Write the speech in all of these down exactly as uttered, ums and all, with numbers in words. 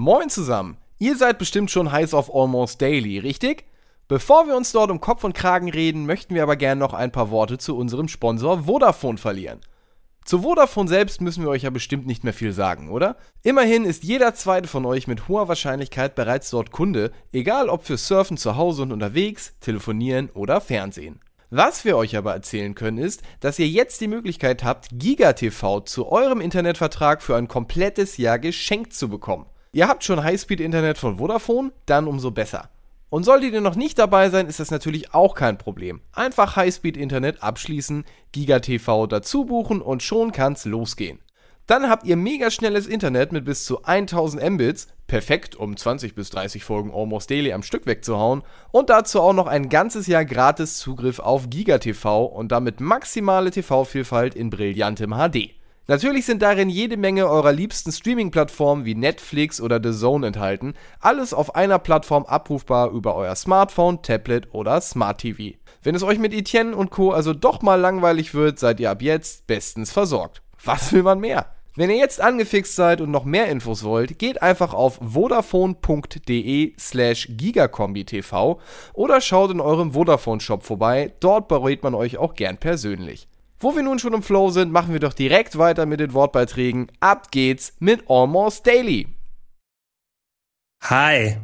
Moin zusammen, ihr seid bestimmt schon heiß auf Almost Daily, richtig? Bevor wir uns dort um Kopf und Kragen reden, möchten wir aber gerne noch ein paar Worte zu unserem Sponsor Vodafone verlieren. Zu Vodafone selbst müssen wir euch ja bestimmt nicht mehr viel sagen, oder? Immerhin ist jeder zweite von euch mit hoher Wahrscheinlichkeit bereits dort Kunde, egal ob für Surfen zu Hause und unterwegs, Telefonieren oder Fernsehen. Was wir euch aber erzählen können ist, dass ihr jetzt die Möglichkeit habt, GigaTV zu eurem Internetvertrag für ein komplettes Jahr geschenkt zu bekommen. Ihr habt schon Highspeed-Internet von Vodafone? Dann umso besser. Und solltet ihr noch nicht dabei sein, ist das natürlich auch kein Problem. Einfach Highspeed-Internet abschließen, GigaTV dazu buchen und schon kann's losgehen. Dann habt ihr mega schnelles Internet mit bis zu tausend Mbits, perfekt, um zwanzig bis dreißig Folgen Almost Daily am Stück wegzuhauen, und dazu auch noch ein ganzes Jahr gratis Zugriff auf GigaTV und damit maximale T V-Vielfalt in brillantem H D. Natürlich sind darin jede Menge eurer liebsten Streaming-Plattformen wie Netflix oder The Zone enthalten, alles auf einer Plattform abrufbar über euer Smartphone, Tablet oder Smart T V. Wenn es euch mit Etienne und Co. also doch mal langweilig wird, seid ihr ab jetzt bestens versorgt. Was will man mehr? Wenn ihr jetzt angefixt seid und noch mehr Infos wollt, geht einfach auf vodafone.de slash gigakombi-tv oder schaut in eurem Vodafone-Shop vorbei, dort berät man euch auch gern persönlich. Wo wir nun schon im Flow sind, machen wir doch direkt weiter mit den Wortbeiträgen. Ab geht's mit Almost Daily. Hi.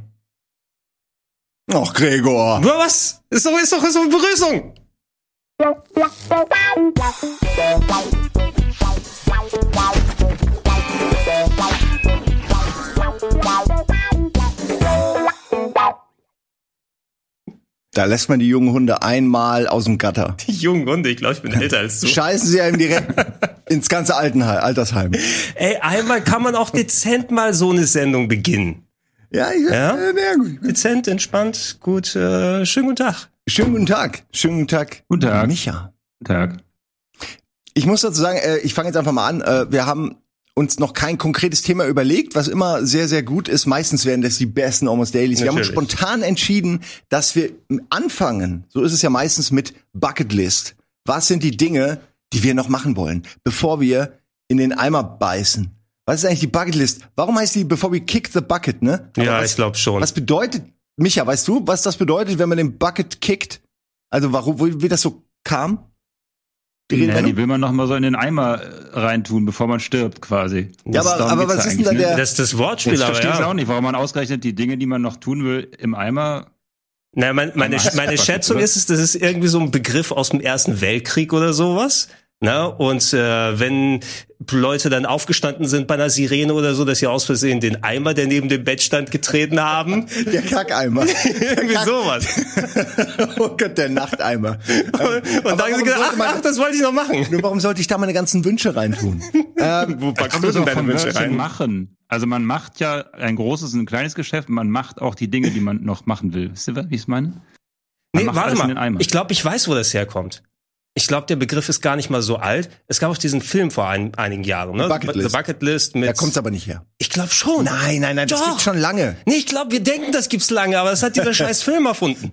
Ach, Gregor. Was? Ist doch, ist doch, ist doch eine Begrüßung. Da lässt man die jungen Hunde einmal aus dem Gatter. Die jungen Hunde? Ich glaube, ich bin älter als du. Scheißen sie einem direkt ins ganze Altenheim, Altersheim. Ey, einmal kann man auch dezent mal so eine Sendung beginnen. Ja, ich, ja? Äh, na gut. Dezent, entspannt, gut. Äh, schönen guten Tag. Schönen guten Tag. Schönen guten Tag. Guten Tag. Micha. Guten Tag. Ich muss dazu sagen, äh, ich fange jetzt einfach mal an. Äh, wir haben uns noch kein konkretes Thema überlegt, was immer sehr, sehr gut ist. Meistens werden das die besten Almost Dailies. Natürlich. Wir haben spontan entschieden, dass wir anfangen, so ist es ja meistens, mit Bucketlist. Was sind die Dinge, die wir noch machen wollen, bevor wir in den Eimer beißen? Was ist eigentlich die Bucketlist? Warum heißt die, before we kick the bucket, ne? Aber ja, was, ich glaube schon. Was bedeutet, Micha, weißt du, was das bedeutet, wenn man den Bucket kickt? Also warum, wo, wie das so kam? Die, ja, die will man noch mal so in den Eimer reintun, bevor man stirbt, quasi. Ja, das aber, aber was ist denn da der... Das ist das Wortspiel, aber ja. Ich verstehe auch nicht, warum man ausgerechnet die Dinge, die man noch tun will, im Eimer... Na, mein, meine, meine Schätzung ist es, das ist irgendwie so ein Begriff aus dem Ersten Weltkrieg oder sowas. Na, und äh, wenn Leute dann aufgestanden sind bei einer Sirene oder so, dass sie aus Versehen den Eimer, der neben dem Bett stand, getreten haben. Der Kackeimer. Irgendwie Kack- sowas. Oh Gott, der Nachteimer. Und, und dann haben sie gedacht, ach, man, ach, das wollte ich noch machen. Nur warum sollte ich da meine ganzen Wünsche reintun? ähm, Wo packst du denn deine Wünsche rein? Machen. Also man macht ja ein großes und ein kleines Geschäft und man macht auch die Dinge, die man noch machen will. Wisst ihr, wie ich es meine? Man nee, warte mal. Ich glaube, ich weiß, wo das herkommt. Ich glaube, der Begriff ist gar nicht mal so alt. Es gab auch diesen Film vor ein, einigen Jahren, ne? The Bucket List. The Bucket List mit. Da kommt's aber nicht her. Ich glaube schon. Nein, nein, nein, Doch. Das gibt's schon lange. Nee, ich glaube, wir denken, das gibt's lange, aber das hat dieser scheiß Film erfunden.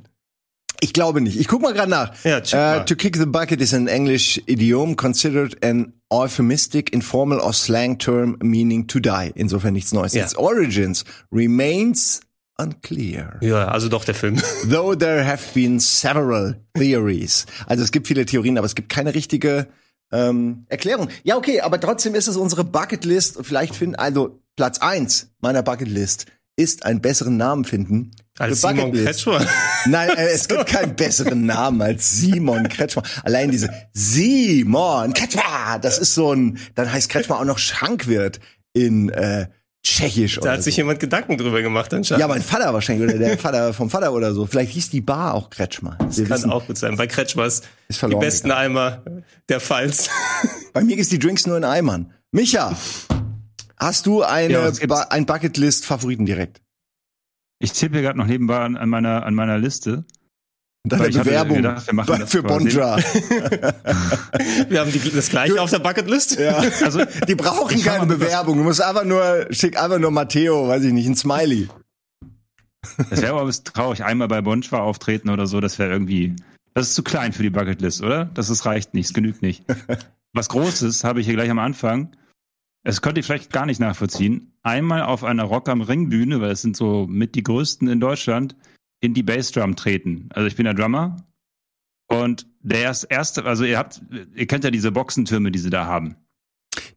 Ich glaube nicht. Ich guck mal gerade nach. Ja, check mal. Uh, to kick the bucket is an English idiom considered an euphemistic, informal or slang term meaning to die. Insofern nichts Neues. Ja. Its origins remains unclear. Ja, also doch der Film. Though there have been several theories. Also es gibt viele Theorien, aber es gibt keine richtige ähm, Erklärung. Ja, okay, aber trotzdem ist es unsere Bucketlist. Vielleicht finden, also Platz eins meiner Bucketlist ist einen besseren Namen finden. Als Simon Kretschmer? Nein, äh, es gibt keinen besseren Namen als Simon Kretschmer. Allein diese Simon Kretschmer, das ist so ein, dann heißt Kretschmer auch noch Schankwirt in äh, Tschechisch oder so. Da hat sich jemand Gedanken drüber gemacht anscheinend. Ja, mein Vater wahrscheinlich oder der Vater vom Vater oder so. Vielleicht hieß die Bar auch Kretschmer. Das Wir kann wissen, auch gut sein. Bei Kretschmers ist die besten gegangen. Eimer der Pfalz. Bei mir ist die Drinks nur in Eimern. Micha, hast du eine ja, ba- ein Bucketlist-Favoriten direkt? Ich tippe gerade noch nebenbei an, an meiner an meiner Liste. Deine Bewerbung gedacht, bei, für Bonjar. Wir haben die, das gleiche du, auf der Bucketlist. Ja. Also, die brauchen keine Bewerbung. Du musst einfach nur, schick einfach nur Matteo, weiß ich nicht, ein Smiley. Das wäre aber ein bisschen traurig. Einmal bei Bonjar auftreten oder so, das wäre irgendwie, das ist zu klein für die Bucketlist, oder? Das ist, reicht nicht, es genügt nicht. Was Großes habe ich hier gleich am Anfang. Das könnt ihr vielleicht gar nicht nachvollziehen. Einmal auf einer Rock am Ring Bühne, weil das sind so mit die größten in Deutschland, in die Bassdrum treten. Also ich bin der Drummer und der erste, also ihr habt, ihr kennt ja diese Boxentürme, die sie da haben.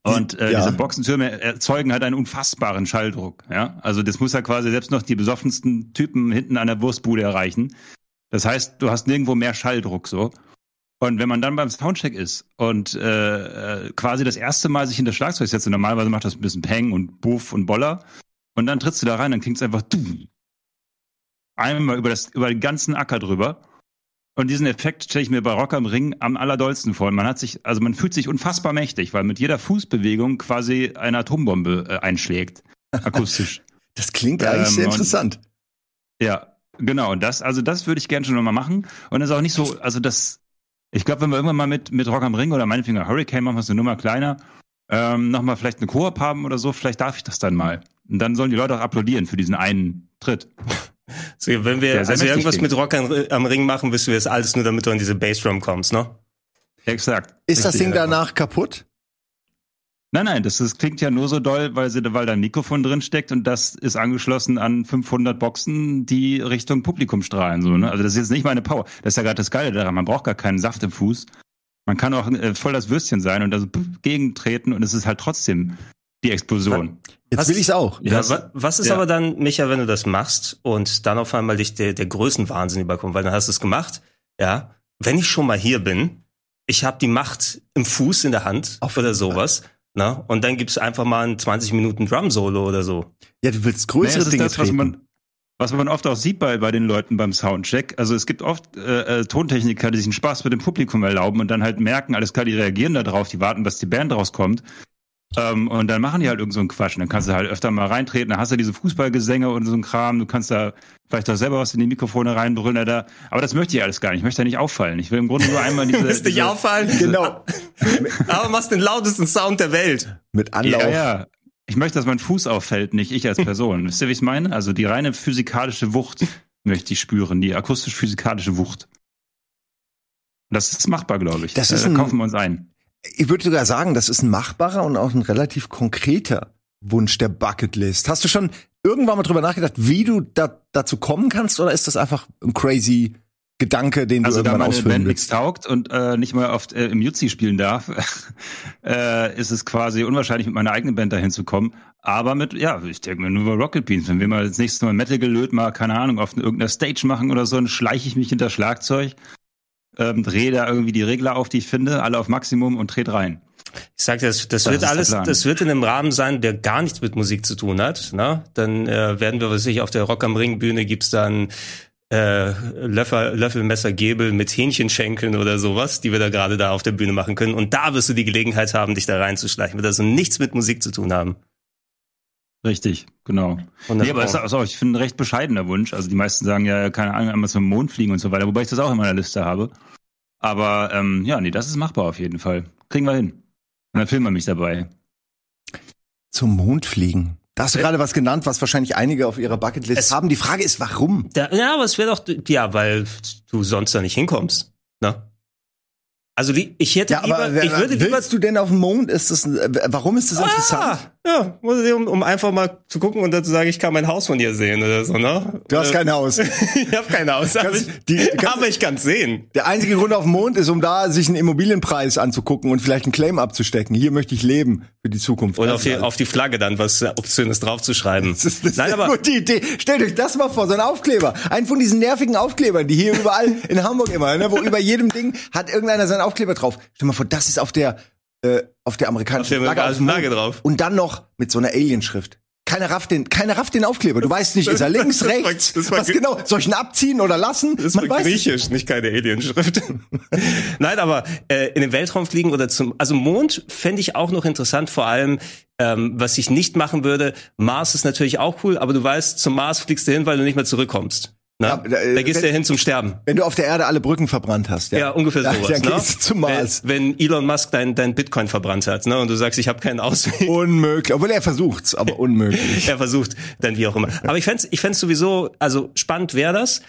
Und äh, ja. diese Boxentürme erzeugen halt einen unfassbaren Schalldruck. Ja, also das muss ja quasi selbst noch die besoffensten Typen hinten an der Wurstbude erreichen. Das heißt, du hast nirgendwo mehr Schalldruck so. Und wenn man dann beim Soundcheck ist und äh, quasi das erste Mal sich hinter Schlagzeug setzt, und normalerweise macht das ein bisschen Peng und Buff und Boller, und dann trittst du da rein, dann klingt's einfach einmal über, das, über den ganzen Acker drüber. Und diesen Effekt stelle ich mir bei Rock am Ring am allerdollsten vor. Man hat sich, also man fühlt sich unfassbar mächtig, weil mit jeder Fußbewegung quasi eine Atombombe äh, einschlägt, akustisch. Das klingt eigentlich ähm, sehr interessant. Und, ja, genau. Und das, also das würde ich gerne schon nochmal machen. Und das ist auch nicht so, also das, ich glaube, wenn wir irgendwann mal mit, mit Rock am Ring oder meinetwegen Hurricane machen, wir es eine Nummer kleiner, ähm, nochmal vielleicht eine Koop haben oder so, vielleicht darf ich das dann mal. Und dann sollen die Leute auch applaudieren für diesen einen Tritt. So, wenn wir, also irgendwas mit Rock am Ring machen, wissen wir es alles nur, damit du an diese Bassdrum kommst, ne? Exakt. Ist das Ding danach kaputt? Nein, nein, das, das klingt ja nur so doll, weil, sie, weil da ein Mikrofon drin steckt und das ist angeschlossen an fünfhundert Boxen, die Richtung Publikum strahlen, so, ne? Also das ist jetzt nicht meine Power. Das ist ja gerade das Geile daran. Man braucht gar keinen Saft im Fuß. Man kann auch äh, voll das Würstchen sein und da so gegentreten und es ist halt trotzdem die Explosion. Jetzt was, will ich's auch. Ja, das, wa- was ist ja. aber dann, Micha, wenn du das machst und dann auf einmal dich der, der Größenwahnsinn überkommt, weil dann hast du es gemacht, ja, wenn ich schon mal hier bin, ich habe die Macht im Fuß, in der Hand auch oder sowas, ne? Und dann gibt's einfach mal einen zwanzig Minuten Drum-Solo oder so. Ja, du willst größere nee, Dinge das, was man, was man oft auch sieht bei, bei den Leuten beim Soundcheck, also es gibt oft äh, äh, Tontechniker, die sich einen Spaß mit dem Publikum erlauben und dann halt merken, alles klar, die reagieren da drauf, die warten, dass die Band rauskommt. Um, und dann machen die halt irgend so einen Quatsch. Und dann kannst du halt öfter mal reintreten. Dann hast du diese Fußballgesänge und so einen Kram. Du kannst da vielleicht auch selber was in die Mikrofone reinbrüllen. Da. Aber das möchte ich alles gar nicht. Ich möchte da nicht auffallen. Ich will im Grunde nur einmal diese... Du willst nicht auffallen? Diese, genau. Aber machst den lautesten Sound der Welt. Mit Anlauf. Ja, ja. Ich möchte, dass mein Fuß auffällt, nicht ich als Person. Wisst ihr, wie ich es meine? Also die reine physikalische Wucht möchte ich spüren. Die akustisch-physikalische Wucht. Das ist machbar, glaube ich. Das ist da, da kaufen wir uns ein. Ich würde sogar sagen, das ist ein machbarer und auch ein relativ konkreter Wunsch der Bucketlist. Hast du schon irgendwann mal drüber nachgedacht, wie du da, dazu kommen kannst, oder ist das einfach ein crazy Gedanke, den du also irgendwann ausführen willst? Also da meine Band nichts taugt und äh, nicht mal oft äh, im Jutzi spielen darf, äh, ist es quasi unwahrscheinlich, mit meiner eigenen Band dahin zu kommen. Aber mit, ja, ich denke mir nur über Rocket Beans. Wenn wir mal das nächste Mal Metal gelöt, mal, keine Ahnung, auf irgendeiner Stage machen oder so, dann schleiche ich mich hinter Schlagzeug. Ähm, dreh da irgendwie die Regler auf, die ich finde, alle auf Maximum und dreht rein. Ich sag dir, das, das, das wird alles, das wird in einem Rahmen sein, der gar nichts mit Musik zu tun hat. Na? Dann äh, werden wir, was ich, auf der Rock am Ring Bühne gibt's dann äh, Löffel, Löffelmesser, Gebel mit Hähnchenschenkeln oder sowas, die wir da gerade da auf der Bühne machen können. Und da wirst du die Gelegenheit haben, dich da reinzuschleichen, weil das so nichts mit Musik zu tun haben. Richtig, genau. Nee, aber ist, also, ich finde, ein recht bescheidener Wunsch. Also die meisten sagen ja, keine Ahnung, einmal zum Mond fliegen und so weiter, wobei ich das auch in meiner Liste habe. Aber ähm, ja, nee, das ist machbar auf jeden Fall. Kriegen wir hin. Und dann filmen wir mich dabei. Zum Mond fliegen. Da hast du gerade was genannt, was wahrscheinlich einige auf ihrer Bucketlist es, haben. Die Frage ist, warum? Da, ja, aber es wäre doch, ja, weil du sonst da nicht hinkommst, ne? Also die, ich hätte ja, aber lieber, ich würde lieber, willst du denn auf dem Mond? Ist das, warum ist das ah, interessant? Ja, um, um einfach mal zu gucken und dann zu sagen, ich kann mein Haus von dir sehen oder so, ne? Du hast äh, kein Haus. Ich habe kein Haus. Kannst, ich, die, kannst, aber ich kann es sehen. Der einzige Grund auf dem Mond ist, um da sich einen Immobilienpreis anzugucken und vielleicht einen Claim abzustecken. Hier möchte ich leben für die Zukunft. Oder auf die, auf die Flagge dann was Obszönes draufzuschreiben. Das ist, das Nein, ist aber eine gute Idee. Stellt euch das mal vor, so ein Aufkleber. Einen von diesen nervigen Aufklebern, die hier überall in Hamburg immer, ne? Wo über jedem Ding hat irgendeiner seinen Aufkleber drauf. Stell mal vor, das ist auf der äh, auf der amerikanischen Flagge drauf. Und dann noch mit so einer Alienschrift. Keiner rafft den, keiner rafft den Aufkleber. Du weißt nicht, ist er links, das rechts? War, das war was ge- genau? Soll ich ihn abziehen oder lassen? Das Man war weiß griechisch, nicht, nicht keine Alienschrift. Nein, aber äh, in den Weltraum fliegen oder zum, also Mond fände ich auch noch interessant, vor allem, ähm, was ich nicht machen würde. Mars ist natürlich auch cool, aber du weißt, zum Mars fliegst du hin, weil du nicht mehr zurückkommst. Na, ja, da, da gehst du ja hin zum Sterben. Wenn du auf der Erde alle Brücken verbrannt hast. Ja, ja ungefähr sowas. Dann gehst du zum Mars. Wenn, wenn Elon Musk dein, dein Bitcoin verbrannt hat, ne, und du sagst, ich habe keinen Ausweg. Unmöglich. Obwohl er versucht's, aber unmöglich. Er versucht, dann wie auch immer. Aber ich fänd's, ich fänd's sowieso, also spannend wäre das.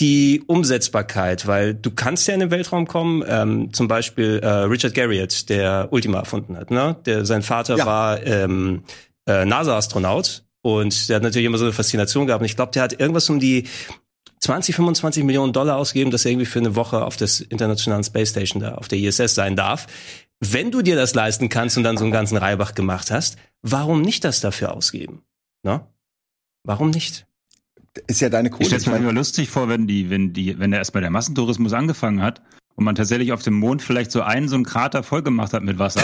die Umsetzbarkeit, weil du kannst ja in den Weltraum kommen, ähm, zum Beispiel äh, Richard Garriott, der Ultima erfunden hat, ne? Der, sein Vater ja. war ähm, äh, NASA-Astronaut und der hat natürlich immer so eine Faszination gehabt. Und ich glaube, der hat irgendwas um die zwanzig, fünfundzwanzig Millionen Dollar ausgegeben, dass er irgendwie für eine Woche auf der Internationalen Space Station da, auf der I S S sein darf. Wenn du dir das leisten kannst und dann so einen ganzen Reibach gemacht hast, warum nicht das dafür ausgeben? Ne? Warum nicht? Ist ja deine Kohle. Ich stelle es mir immer lustig vor, wenn die, wenn die, wenn der erstmal der Massentourismus angefangen hat und man tatsächlich auf dem Mond vielleicht so einen, so einen Krater voll gemacht hat mit Wasser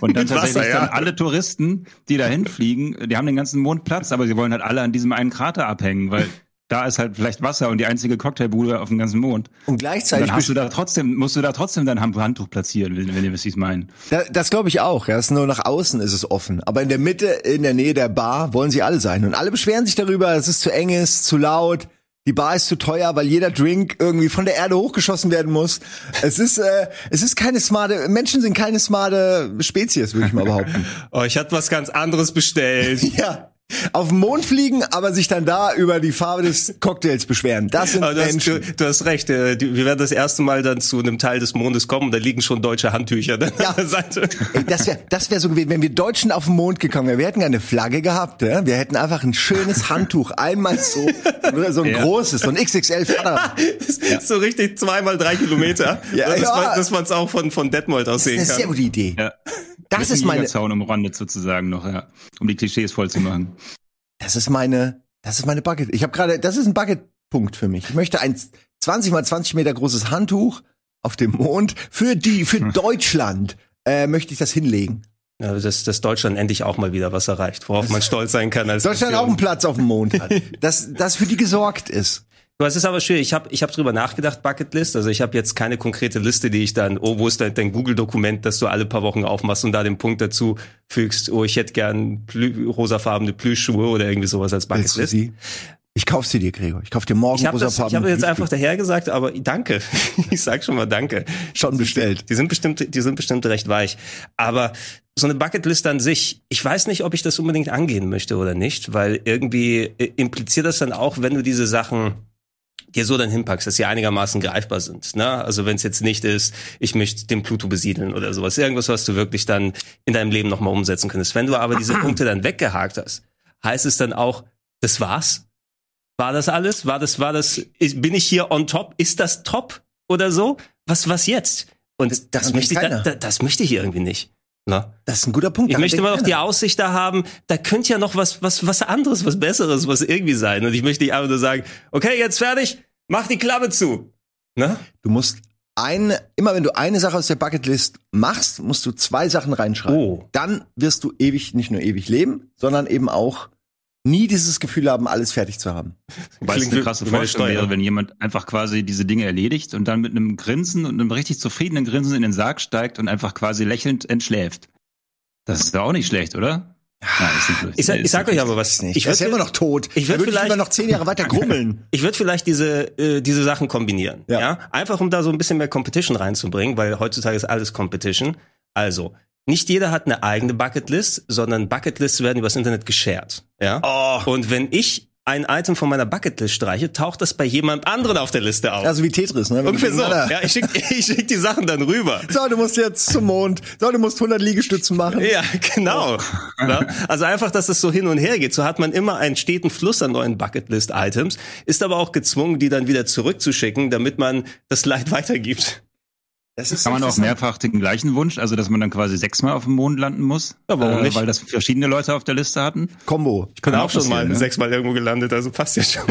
und dann tatsächlich Wasser, ja. dann alle Touristen, die da hinfliegen, die haben den ganzen Mond Platz, aber sie wollen halt alle an diesem einen Krater abhängen, weil da ist halt vielleicht Wasser und die einzige Cocktailbude auf dem ganzen Mond. Und gleichzeitig und dann hast du da trotzdem, musst du da trotzdem dein Handtuch platzieren, wenn ihr wisst, wie ich es meine. Das, das glaube ich auch. Ja, ist nur nach außen ist es offen. Aber in der Mitte, in der Nähe der Bar, wollen sie alle sein. Und alle beschweren sich darüber, dass es zu eng ist, zu laut. Die Bar ist zu teuer, weil jeder Drink irgendwie von der Erde hochgeschossen werden muss. Es ist, äh, es ist keine smarte, Menschen sind keine smarte Spezies, würde ich mal behaupten. Oh, ich hatte was ganz anderes bestellt. Ja. Auf den Mond fliegen, aber sich dann da über die Farbe des Cocktails beschweren. Das sind du Menschen. Hast, du, du hast recht. Wir werden das erste Mal dann zu einem Teil des Mondes kommen. Da liegen schon deutsche Handtücher an ja. der Seite. Ey, das wäre das wär so gewesen, wenn wir Deutschen auf den Mond gekommen wären. Wir hätten ja eine Flagge gehabt. Ja? Wir hätten einfach ein schönes Handtuch. Einmal so, so ein ja. großes, so ein X X L. Ja. So richtig zweimal drei Kilometer. Ja, dass ja. man es dass auch von, von Detmold aus sehen kann. Das ist eine sehr gute Idee. Ja. Das, das ist meine Zaun umrandet sozusagen noch, ja, um die Klischees voll zu machen. Das ist meine, das ist meine Bucket. Ich habe gerade, das ist ein Bucketpunkt für mich. Ich möchte ein zwanzig mal zwanzig Meter großes Handtuch auf dem Mond für die, für Deutschland äh, möchte ich das hinlegen. Ja, dass, dass Deutschland endlich auch mal wieder was erreicht, worauf das man stolz sein kann. Als Deutschland Nation. Auch einen Platz auf dem Mond hat, dass das für die gesorgt ist. Aber es ist aber schwierig. Ich habe ich hab drüber nachgedacht, Bucketlist. Also ich habe jetzt keine konkrete Liste, die ich dann, oh, wo ist dein, dein Google-Dokument, das du alle paar Wochen aufmachst und da den Punkt dazu fügst, oh, ich hätte gern plü- rosafarbene Plüschschuhe oder irgendwie sowas als Bucketlist. Willst du sie? Ich kauf sie dir, Gregor. Ich kauf dir morgen rosafarbene. Ich habe jetzt einfach daher gesagt, aber danke. Ich sag schon mal danke. Schon bestellt. Die sind bestimmt, die sind bestimmt recht weich. Aber so eine Bucketlist an sich, ich weiß nicht, ob ich das unbedingt angehen möchte oder nicht, weil irgendwie impliziert das dann auch, wenn du diese Sachen dir so dann hinpackst, dass sie einigermaßen greifbar sind. Ne? Also wenn es jetzt nicht ist, ich möchte den Pluto besiedeln oder sowas. Irgendwas, was du wirklich dann in deinem Leben nochmal umsetzen könntest. Wenn du aber diese Punkte dann weggehakt hast, heißt es dann auch, das war's? War das alles? War das, war das, bin ich hier on top? Ist das top oder so? Was, was jetzt? Und das, das, das möchte ich, da, da, das möchte ich irgendwie nicht. Na? Das ist ein guter Punkt. Ich möchte immer noch die Aussicht da haben, da könnte ja noch was, was, was anderes, was Besseres, was irgendwie sein. Und ich möchte nicht einfach nur sagen, okay, jetzt fertig, mach die Klappe zu. Na? Du musst eine, immer wenn du eine Sache aus der Bucketlist machst, musst du zwei Sachen reinschreiben. Oh. Dann wirst du ewig, nicht nur ewig leben, sondern eben auch nie dieses Gefühl haben, alles fertig zu haben. Wobei es eine krasse Vorstellung wäre, wenn jemand einfach quasi diese Dinge erledigt und dann mit einem Grinsen und einem richtig zufriedenen Grinsen in den Sarg steigt und einfach quasi lächelnd entschläft. Das ist doch auch nicht schlecht, oder? Nein, ist nicht ich, sag, ich sag euch aber was nicht. Ich würde immer noch tot. Ich würde vielleicht immer noch zehn Jahre weiter grummeln. Ich würde vielleicht diese äh, diese Sachen kombinieren. Ja. ja, einfach um da so ein bisschen mehr Competition reinzubringen, weil heutzutage ist alles Competition. Also nicht jeder hat eine eigene Bucketlist, sondern Bucketlists werden übers Internet geshared. Ja? Oh. Und wenn ich ein Item von meiner Bucketlist streiche, taucht das bei jemand anderen auf der Liste auf. Also wie Tetris, ne? Ungefähr so. Ja, ich schicke ich schick die Sachen dann rüber. So, du musst jetzt zum Mond. So, du musst hundert Liegestützen machen. Ja, genau. Oh. Ja? Also einfach, dass es so hin und her geht. So hat man immer einen steten Fluss an neuen Bucketlist-Items, ist aber auch gezwungen, die dann wieder zurückzuschicken, damit man das Leid weitergibt. Das ist Kann man auch mehrfach den gleichen Wunsch, also dass man dann quasi sechsmal auf dem Mond landen muss, ja, warum nicht? Weil das verschiedene Leute auf der Liste hatten. Kombo. Ich bin auch, auch schon mal ne? sechsmal irgendwo gelandet, also passt ja schon.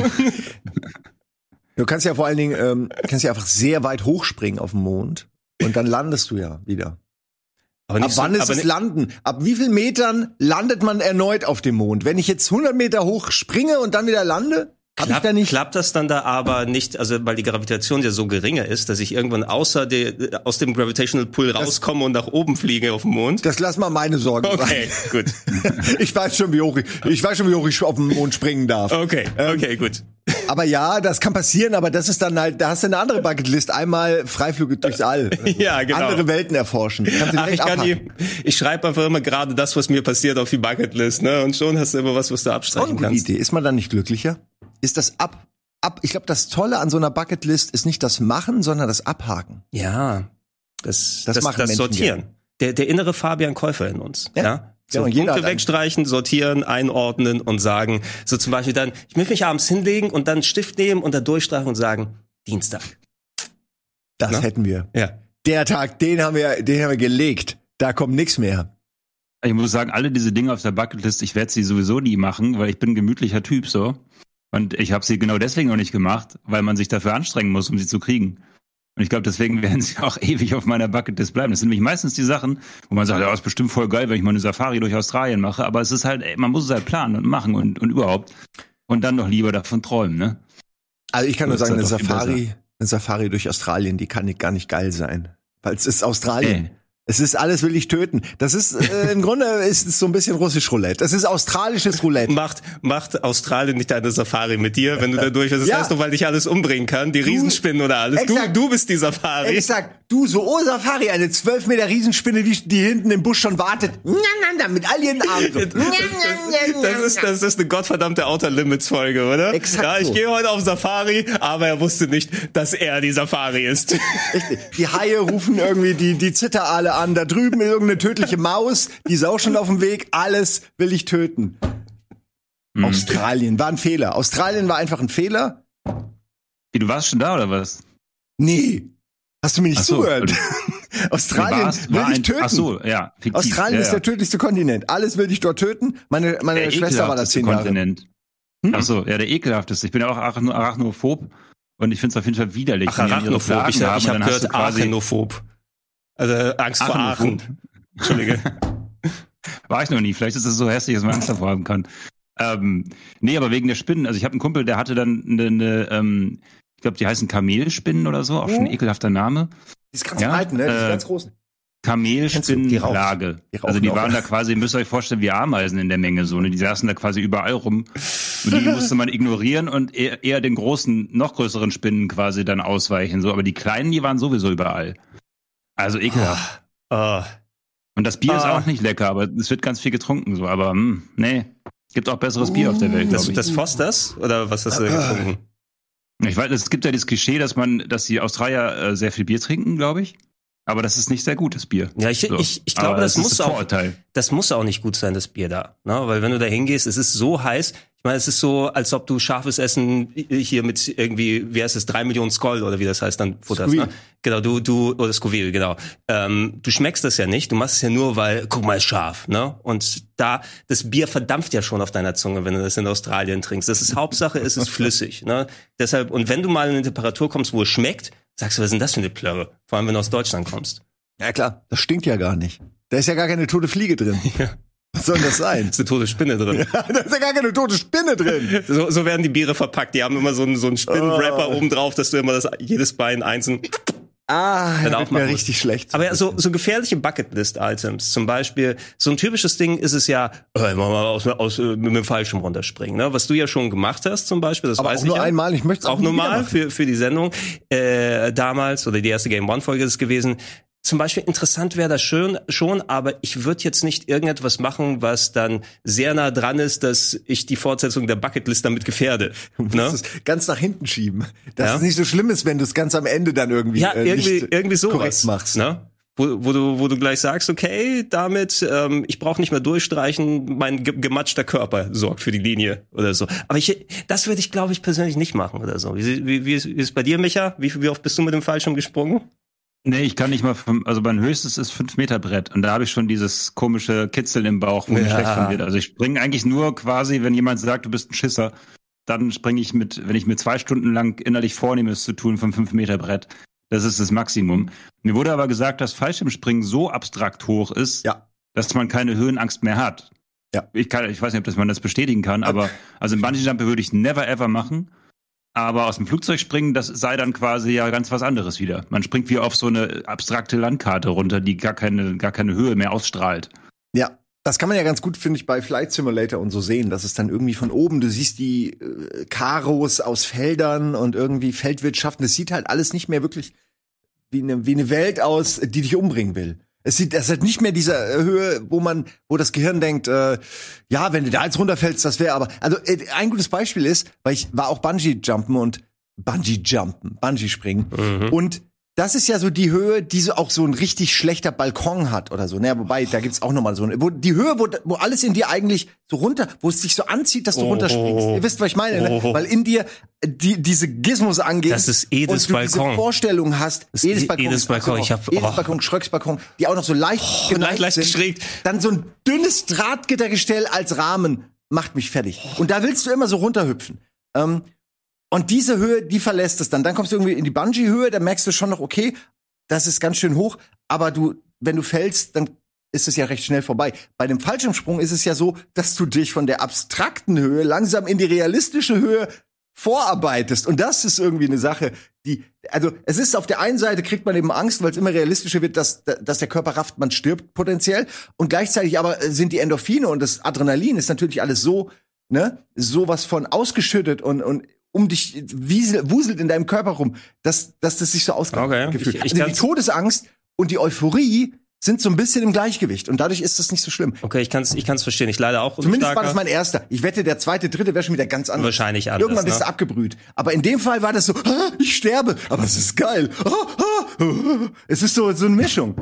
Du kannst ja vor allen Dingen, ähm, kannst ja einfach sehr weit hochspringen auf dem Mond und dann landest du ja wieder. Aber Ab wann so, ist aber es Landen? Ab wie vielen Metern landet man erneut auf dem Mond? Wenn ich jetzt hundert Meter hoch springe und dann wieder lande? Klappt, da nicht? klappt das dann da aber nicht, also weil die Gravitation ja so geringer ist, dass ich irgendwann außer de, aus dem Gravitational Pull rauskomme das, und nach oben fliege auf dem Mond? Das lass mal meine Sorgen okay, rein. Gut. Ich weiß schon, wie hoch ich, ich weiß schon, wie hoch ich auf dem Mond springen darf. Okay, okay, ähm, gut. Aber ja, das kann passieren, aber das ist dann halt, da hast du eine andere Bucketlist. Einmal Freiflüge durchs All. Ja, genau. Andere Welten erforschen. Kannst du Ach, ich kann die, ich schreibe einfach immer gerade das, was mir passiert, auf die Bucketlist, ne? Und schon hast du immer was, was du abstreichen kannst. Ist eine gute Idee. Ist man dann nicht glücklicher? Ist das Ab- ab. Ich glaube, das Tolle an so einer Bucketlist ist nicht das Machen, sondern das Abhaken. Ja, das, das, das, machen das Sortieren. Gern. Der, der innere Fabian Käufer in uns. Ja. ja? So, ja, Punkte wegstreichen, sortieren, einordnen und sagen, so zum Beispiel dann, ich möchte mich abends hinlegen und dann einen Stift nehmen und dann durchstreichen und sagen, Dienstag. Das Na? hätten wir. Ja. Der Tag, den haben wir, den haben wir gelegt. Da kommt nichts mehr. Ich muss sagen, alle diese Dinge auf der Bucketlist, ich werde sie sowieso nie machen, weil ich bin ein gemütlicher Typ so. Und ich habe sie genau deswegen noch nicht gemacht, weil man sich dafür anstrengen muss, um sie zu kriegen. Und ich glaube, deswegen werden sie auch ewig auf meiner Bucketlist bleiben. Das sind nämlich meistens die Sachen, wo man sagt, ja, ist bestimmt voll geil, wenn ich mal eine Safari durch Australien mache. Aber es ist halt, ey, man muss es halt planen und machen und, und überhaupt. Und dann doch lieber davon träumen, ne? Also ich kann nur sagen, eine Safari, eine Safari durch Australien, die kann gar nicht geil sein. Weil es ist Australien. Ey. Es ist alles will ich töten. Das ist, äh, im Grunde ist es so ein bisschen russisch Roulette. Es ist australisches Roulette. Macht, macht Australien nicht deine Safari mit dir, wenn du da durch bist. Das ja. heißt doch, weil dich alles umbringen kann. Die du, Riesenspinnen oder alles. Exakt, du, du bist die Safari. Exakt. Du, so, oh Safari, eine zwölf Meter Riesenspinne, die, die hinten im Busch schon wartet. Mit all ihren Armen. So. Das, das, ist, das ist eine gottverdammte Outer Limits Folge, oder? Exakt. Ja, ich gehe heute auf Safari, aber er wusste nicht, dass er die Safari ist. Richtig. Die Haie rufen irgendwie die, die Zitterale an. An. Da drüben irgendeine tödliche Maus, die ist auch schon auf dem Weg, alles will ich töten. Mhm. Australien war ein Fehler. Australien war einfach ein Fehler. Wie, du warst schon da, oder was? Nee. Hast du mir nicht ach zugehört? So. Australien warst, will dich töten. Ach so, ja. Fiktiv. Australien ja, ja. ist der tödlichste Kontinent. Alles will dich dort töten. Meine, meine der Schwester war das zehn Jahre. Kontinent. Hm? Ach so, ja, der ekelhafteste. Ich bin ja auch arachnophob und ich finde es auf jeden Fall widerlich. Ach, arachnophob. Ich, ich habe gehört, arachnophob. Also Angst vor Aachen. Aachen. Entschuldige. War ich noch nie. Vielleicht ist es so hässlich, dass man Angst davor haben kann. Ähm, nee, aber wegen der Spinnen. Also ich habe einen Kumpel, der hatte dann eine, eine ähm, ich glaube, die heißen Kamelspinnen oder so. Auch schon ein ekelhafter Name. Die ist ganz ja, breiten, ne? Die äh, ganz großen. Kamelspinnenlage. Also die waren da quasi, müsst ihr euch vorstellen, wie Ameisen in der Menge so. Ne? Die saßen da quasi überall rum. Und die musste man ignorieren und eher, eher den großen, noch größeren Spinnen quasi dann ausweichen. So. Aber die kleinen, die waren sowieso überall. Also ekelhaft. Oh, oh. Und das Bier oh. ist auch nicht lecker, aber es wird ganz viel getrunken. So, aber mh, nee, gibt auch besseres oh. Bier auf der Welt. Das, das Fosters? Oder was hast du getrunken? Ich weiß, es gibt ja das Klischee, dass man, dass die Australier äh, sehr viel Bier trinken, glaube ich. Aber das ist nicht sehr gut, das Bier. Ja, ich, so. ich, ich glaube, das, das muss auch, das muss auch nicht gut sein, das Bier da. Ne? Weil wenn du da hingehst, es ist so heiß. Ich meine, es ist so, als ob du scharfes Essen hier mit irgendwie, wie heißt es, drei Millionen Skoll oder wie das heißt, dann futterst. Ne? Genau, du, du, oder Scoville, genau. Ähm, du schmeckst das ja nicht, du machst es ja nur, weil, guck mal, ist scharf. Ne? Und da, das Bier verdampft ja schon auf deiner Zunge, wenn du das in Australien trinkst. Das ist Hauptsache, es ist flüssig. Ne? Deshalb, und wenn du mal in eine Temperatur kommst, wo es schmeckt, sagst du, was ist denn das für eine Plörre? Vor allem, wenn du aus Deutschland kommst. Ja klar, das stinkt ja gar nicht. Da ist ja gar keine tote Fliege drin. Ja. Was soll das sein? Da ist eine tote Spinne drin. Ja, da ist ja gar keine tote Spinne drin. So, so werden die Biere verpackt. Die haben immer so einen, so einen Spinnenwrapper oh. oben drauf, dass du immer das jedes Bein einzeln... Ah, das ist mir richtig schlecht. Aber ja, so, so gefährliche Bucketlist-Items. Zum Beispiel, so ein typisches Ding ist es ja, oh, mal aus, aus, mit dem Fallschirm runterspringen. Ne? Was du ja schon gemacht hast zum Beispiel. Das aber weiß auch ich nur ja. einmal. Ich möchte es auch, auch nur mal für, für die Sendung. Äh, damals, oder die erste Game One Folge ist es gewesen. Zum Beispiel interessant wäre das schön, schon, aber ich würde jetzt nicht irgendetwas machen, was dann sehr nah dran ist, dass ich die Fortsetzung der Bucketlist damit gefährde. Du musst ne? es ganz nach hinten schieben. Dass ja. es nicht so schlimm ist, wenn du es ganz am Ende dann irgendwie, ja, äh, irgendwie, nicht irgendwie sowas korrekt machst. Ne? Wo, wo, du, wo du gleich sagst, okay, damit, ähm, ich brauche nicht mehr durchstreichen, mein ge- gematschter Körper sorgt für die Linie oder so. Aber ich, das würde ich, glaube ich, persönlich nicht machen oder so. Wie, wie, wie, ist, wie ist bei dir, Micha? Wie, wie oft bist du mit dem Fallschirm gesprungen? Nee, ich kann nicht mal, vom, also mein höchstes ist fünf Meter Brett und da habe ich schon dieses komische Kitzeln im Bauch, wo ja. mir schlecht von wird. Also ich springe eigentlich nur quasi, wenn jemand sagt, du bist ein Schisser, dann springe ich mit, wenn ich mir zwei Stunden lang innerlich vornehme, es zu tun vom fünf Meter Brett. Das ist das Maximum. Mir wurde aber gesagt, dass Fallschirmspringen so abstrakt hoch ist, ja. dass man keine Höhenangst mehr hat. Ja. Ich kann, ich weiß nicht, ob das man das bestätigen kann, aber also im Bungee-Jump würde ich never ever machen. Aber aus dem Flugzeug springen, das sei dann quasi ja ganz was anderes wieder. Man springt wie auf so eine abstrakte Landkarte runter, die gar keine, gar keine Höhe mehr ausstrahlt. Ja, das kann man ja ganz gut, finde ich, bei Flight Simulator und so sehen. Das ist dann irgendwie von oben, du siehst die äh, Karos aus Feldern und irgendwie Feldwirtschaften. Das sieht halt alles nicht mehr wirklich wie eine, wie eine Welt aus, die dich umbringen will. Es sieht, es ist halt nicht mehr diese Höhe, wo man, wo das Gehirn denkt, äh, ja, wenn du da jetzt runterfällst, das wäre aber. Also äh, ein gutes Beispiel ist, weil ich war auch Bungee-Jumpen und Bungee-Jumpen, Bungee-Springen. Mhm. Und das ist ja so die Höhe, die so auch so ein richtig schlechter Balkon hat oder so. Naja, wobei, da gibt's auch nochmal so eine, wo die Höhe, wo, wo alles in dir eigentlich so runter, wo es dich so anzieht, dass du oh, runterspringst. Ihr wisst, was ich meine, ne? Weil in dir die, diese Gizmus angeht. Das ist Edes und du Balkon. Diese Vorstellung hast, das Edes Balkon. Edes Balkon, ich hab, Edes oh. Balkon, Schröcks Balkon, die auch noch so leicht oh, geneigt leicht, leicht sind. Dann so ein dünnes Drahtgittergestell als Rahmen macht mich fertig. Und da willst du immer so runterhüpfen. Ähm, Und diese Höhe, die verlässt es dann. Dann kommst du irgendwie in die Bungee-Höhe, da merkst du schon noch, okay, das ist ganz schön hoch, aber du, wenn du fällst, dann ist es ja recht schnell vorbei. Bei dem Fallschirmsprung ist es ja so, dass du dich von der abstrakten Höhe langsam in die realistische Höhe vorarbeitest. Und das ist irgendwie eine Sache, die, also es ist auf der einen Seite kriegt man eben Angst, weil es immer realistischer wird, dass, dass der Körper rafft, man stirbt potenziell. Und gleichzeitig aber sind die Endorphine und das Adrenalin ist natürlich alles so, ne, sowas von ausgeschüttet und, und, um dich wiesel, wuselt in deinem Körper rum, dass, dass das sich so ausgefühlt. Okay. Ich, ich also die Todesangst und die Euphorie sind so ein bisschen im Gleichgewicht und dadurch ist das nicht so schlimm. Okay, ich kann's, ich kann's verstehen. Ich leide auch unter Zumindest starker. War das mein erster. Ich wette, der zweite, dritte wäre schon wieder ganz anders. Wahrscheinlich anders. Irgendwann bist ne? du abgebrüht. Aber in dem Fall war das so, ah, ich sterbe, aber es ist geil. Ah, ah, ah. Es ist so so eine Mischung.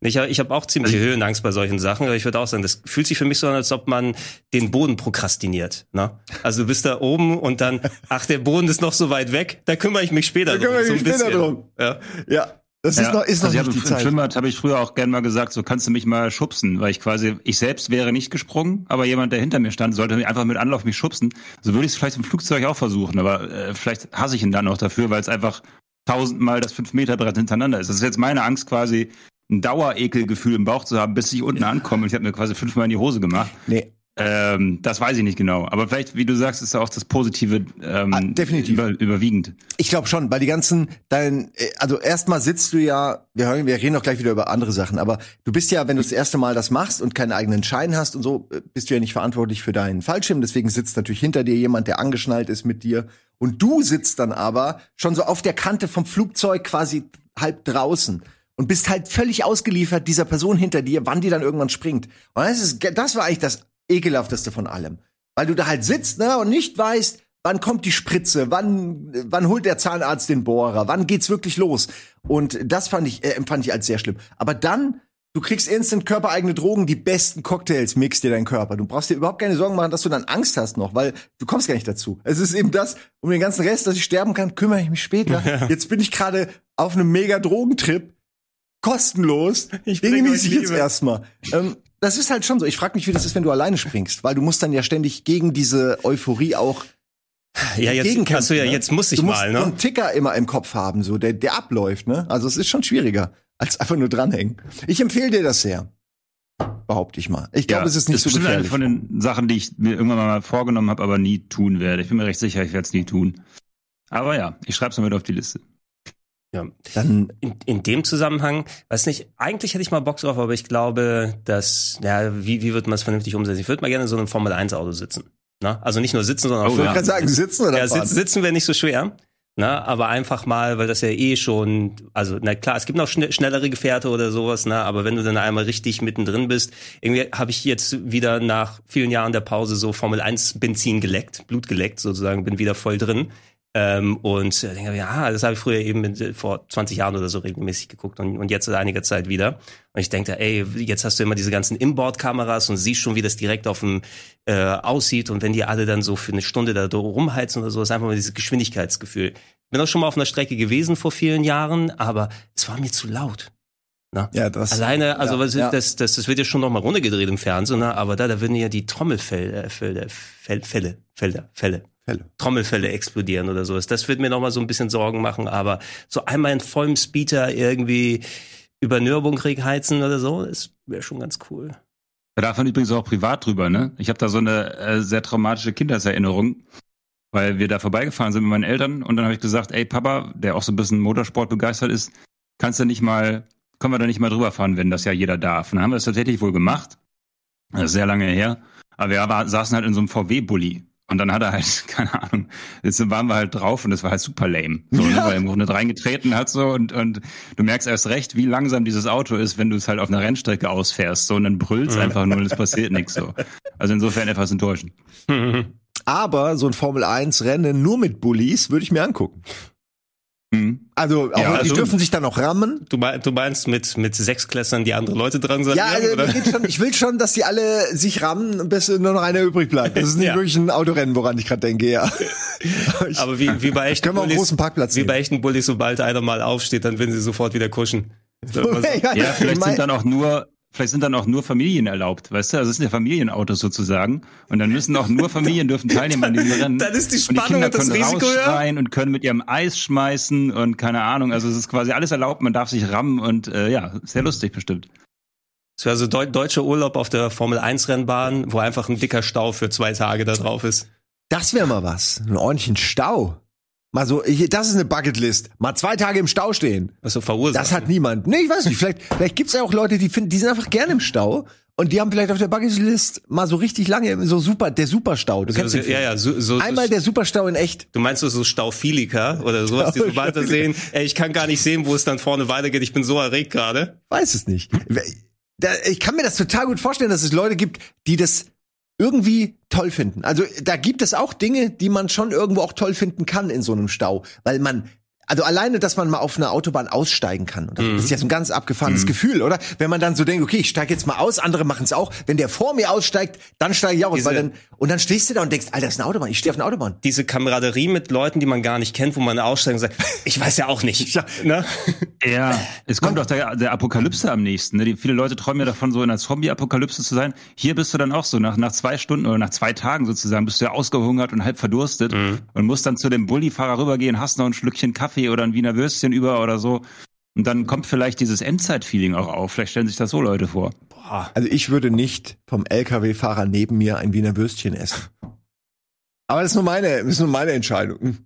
Ich habe ich hab auch ziemliche Höhenangst bei solchen Sachen, aber ich würde auch sagen, das fühlt sich für mich so an, als ob man den Boden prokrastiniert. Ne? Also du bist da oben und dann, ach, der Boden ist noch so weit weg, da kümmere ich mich später da drum. Da kümmere ich mich so später drum. Ja. ja. Das ja, ist noch, ist noch also nicht die Zeit. Im Schwimmbad habe ich früher auch gerne mal gesagt, so kannst du mich mal schubsen, weil ich quasi, ich selbst wäre nicht gesprungen, aber jemand, der hinter mir stand, sollte mich einfach mit Anlauf mich schubsen. So würde ich es vielleicht im Flugzeug auch versuchen, aber äh, vielleicht hasse ich ihn dann auch dafür, weil es einfach tausendmal das fünf Meter Brett hintereinander ist. Das ist jetzt meine Angst quasi, ein Dauerekelgefühl im Bauch zu haben, bis ich unten ankomme und ich habe mir quasi fünfmal in die Hose gemacht. Nee. Ähm, das weiß ich nicht genau. Aber vielleicht, wie du sagst, ist da auch das Positive ähm, ah, definitiv. Über, überwiegend. Ich glaube schon, weil die ganzen, dein, also erstmal sitzt du ja, wir hören, wir reden doch gleich wieder über andere Sachen, aber du bist ja, wenn du das erste Mal das machst und keinen eigenen Schein hast und so, bist du ja nicht verantwortlich für deinen Fallschirm, deswegen sitzt natürlich hinter dir jemand, der angeschnallt ist mit dir und du sitzt dann aber schon so auf der Kante vom Flugzeug quasi halb draußen. Und bist halt völlig ausgeliefert dieser Person hinter dir, wann die dann irgendwann springt. Und das ist, das war eigentlich das Ekelhafteste von allem. Weil du da halt sitzt, ne, und nicht weißt, wann kommt die Spritze, wann, wann holt der Zahnarzt den Bohrer, wann geht's wirklich los. Und das fand ich, äh, empfand ich als sehr schlimm. Aber dann, du kriegst instant körpereigene Drogen, die besten Cocktails mixt dir dein Körper. Du brauchst dir überhaupt keine Sorgen machen, dass du dann Angst hast noch, weil du kommst gar nicht dazu. Es ist eben das, um den ganzen Rest, dass ich sterben kann, kümmere ich mich später. Ja. Jetzt bin ich gerade auf einem mega Drogentrip. Kostenlos. Ich den genieße ich jetzt erstmal. Ähm, das ist halt schon so. Ich frage mich, wie das ist, wenn du alleine springst, weil du musst dann ja ständig gegen diese Euphorie auch ja, jetzt, also ja, ne? jetzt muss ich du musst mal, ne? einen Ticker immer im Kopf haben, so der, der abläuft, ne? Also es ist schon schwieriger, als einfach nur dranhängen. Ich empfehle dir das sehr. Behaupte ich mal. Ich glaube, ja, es ist nicht so gefährlich. Das ist eine von den Sachen, die ich mir irgendwann mal vorgenommen habe, aber nie tun werde. Ich bin mir recht sicher, ich werde es nie tun. Aber ja, ich schreibe es mal mit auf die Liste. Ja, dann in, in dem Zusammenhang, weiß nicht, eigentlich hätte ich mal Bock drauf, aber ich glaube, dass, ja, wie, wie wird man es vernünftig umsetzen? Ich würde mal gerne in so einem Formel eins Auto sitzen. Na? Also nicht nur sitzen, sondern auch fahren. Ich würde gerade sagen, sitzen oder ja, fahren? Sitz, sitzen wäre nicht so schwer, na? Aber einfach mal, weil das ja eh schon, also na klar, es gibt noch schn- schnellere Gefährte oder sowas, na? Aber wenn du dann einmal richtig mittendrin bist, irgendwie habe ich jetzt wieder nach vielen Jahren der Pause so Formel eins Benzin geleckt, Blut geleckt sozusagen, bin wieder voll drin. Ähm, und äh, denke ich, ja, das habe ich früher eben mit, vor zwanzig Jahren oder so regelmäßig geguckt und, und jetzt seit einiger Zeit wieder. Und ich denke, ey, jetzt hast du immer diese ganzen Inboard-Kameras und siehst schon, wie das direkt auf dem äh, aussieht. Und wenn die alle dann so für eine Stunde da rumheizen oder so, ist einfach mal dieses Geschwindigkeitsgefühl. Ich bin auch schon mal auf einer Strecke gewesen vor vielen Jahren, aber es war mir zu laut. Na? Ja, das, Alleine, also ja, ja. Das, das, das wird ja schon nochmal runtergedreht im Fernsehen, na? Aber da, da würden ja die Trommelfälle, Fälle, Fälle, Fälle, Fälle. Fälle. Trommelfälle explodieren oder sowas. Das wird mir nochmal so ein bisschen Sorgen machen, aber so einmal in vollem Speeder irgendwie über Nürburgring heizen oder so, das wäre schon ganz cool. Da darf man übrigens auch privat drüber, ne? Ich habe da so eine äh, sehr traumatische Kindheitserinnerung, weil wir da vorbeigefahren sind mit meinen Eltern und dann habe ich gesagt, ey Papa, der auch so ein bisschen Motorsport begeistert ist, kannst du nicht mal, können wir da nicht mal drüber fahren, wenn das ja jeder darf. Und dann haben wir das tatsächlich wohl gemacht. Das ist sehr lange her. Aber wir saßen halt in so einem V W-Bulli. Und dann hat er halt, keine Ahnung, jetzt waren wir halt drauf und das war halt super lame. So, ja. ne, weil er im Grunde reingetreten hat so und, und du merkst erst recht, wie langsam dieses Auto ist, wenn du es halt auf einer Rennstrecke ausfährst so und dann brüllst einfach nur und es passiert nichts so. Also insofern etwas enttäuschend. Aber so ein Formel eins Rennen nur mit Bullies würde ich mir angucken. Also, auch, ja, also, die dürfen sich dann noch rammen. Du, du meinst mit, mit Sechsklässlern, die andere Leute dran sind? Ja, also, oder? Schon, ich will schon, dass die alle sich rammen, bis nur noch einer übrig bleibt. Das ist nicht ja. wirklich ein Autorennen, woran ich gerade denke, ja. ich, Aber wie, wie bei echten Bullis, großen Parkplatz wie bei echten Bullis, sobald einer mal aufsteht, dann werden sie sofort wieder kuschen. ja, ja, vielleicht sind dann auch nur... Vielleicht sind dann auch nur Familien erlaubt, weißt du? Also es sind ja Familienautos sozusagen. Und dann müssen auch nur Familien dürfen teilnehmen an diesen Rennen. Dann ist die Spannung und, die Kinder und das können Risiko rausschreien ja? und können mit ihrem Eis schmeißen und keine Ahnung. Also es ist quasi alles erlaubt, man darf sich rammen und äh, ja, sehr lustig bestimmt. Das wäre also de- deutscher Urlaub auf der Formel eins Rennbahn, wo einfach ein dicker Stau für zwei Tage da drauf ist. Das wäre mal was, einen ordentlichen Stau. Mal so, ich, das ist eine Bucketlist. Mal zwei Tage im Stau stehen. Also verursachen. Das hat niemand. Nee, ich weiß nicht. Vielleicht, vielleicht gibt's ja auch Leute, die finden, die sind einfach gerne im Stau. Und die haben vielleicht auf der Bucketlist mal so richtig lange, so super, der Superstau. Du so, kennst so, den ja, ja, so, so, Einmal der Superstau in echt. Du meinst so Staufilika oder sowas, die so weitersehen. Ey, ich kann gar nicht sehen, wo es dann vorne weitergeht. Ich bin so erregt gerade. Weiß es nicht. Ich kann mir das total gut vorstellen, dass es Leute gibt, die das irgendwie toll finden. Also da gibt es auch Dinge, die man schon irgendwo auch toll finden kann in so einem Stau, weil man, also alleine, dass man mal auf einer Autobahn aussteigen kann. Und das mhm. ist ja so ein ganz abgefahrenes mhm. Gefühl, oder? Wenn man dann so denkt, okay, ich steige jetzt mal aus, andere machen es auch. Wenn der vor mir aussteigt, dann steige ich auch aus. Weil dann, und dann stehst du da und denkst, Alter, das ist eine Autobahn, ich stehe auf einer Autobahn. Diese Kameraderie mit Leuten, die man gar nicht kennt, wo man aussteigt und sagt, ich weiß ja auch nicht. Ja, ne? ja. es kommt doch der, der Apokalypse am nächsten. Ne? Die, viele Leute träumen ja davon, so in einer Zombie-Apokalypse zu sein. Hier bist du dann auch so, nach, nach zwei Stunden oder nach zwei Tagen sozusagen, bist du ja ausgehungert und halb verdurstet mhm. und musst dann zu dem Bullifahrer rübergehen, hast noch ein Schlückchen Kaffee oder ein Wiener Würstchen über oder so. Und dann kommt vielleicht dieses Endzeit-Feeling auch auf. Vielleicht stellen sich das so Leute vor. Boah. Also ich würde nicht vom L K W-Fahrer neben mir ein Wiener Würstchen essen. Aber das ist nur meine, das ist nur meine Entscheidung.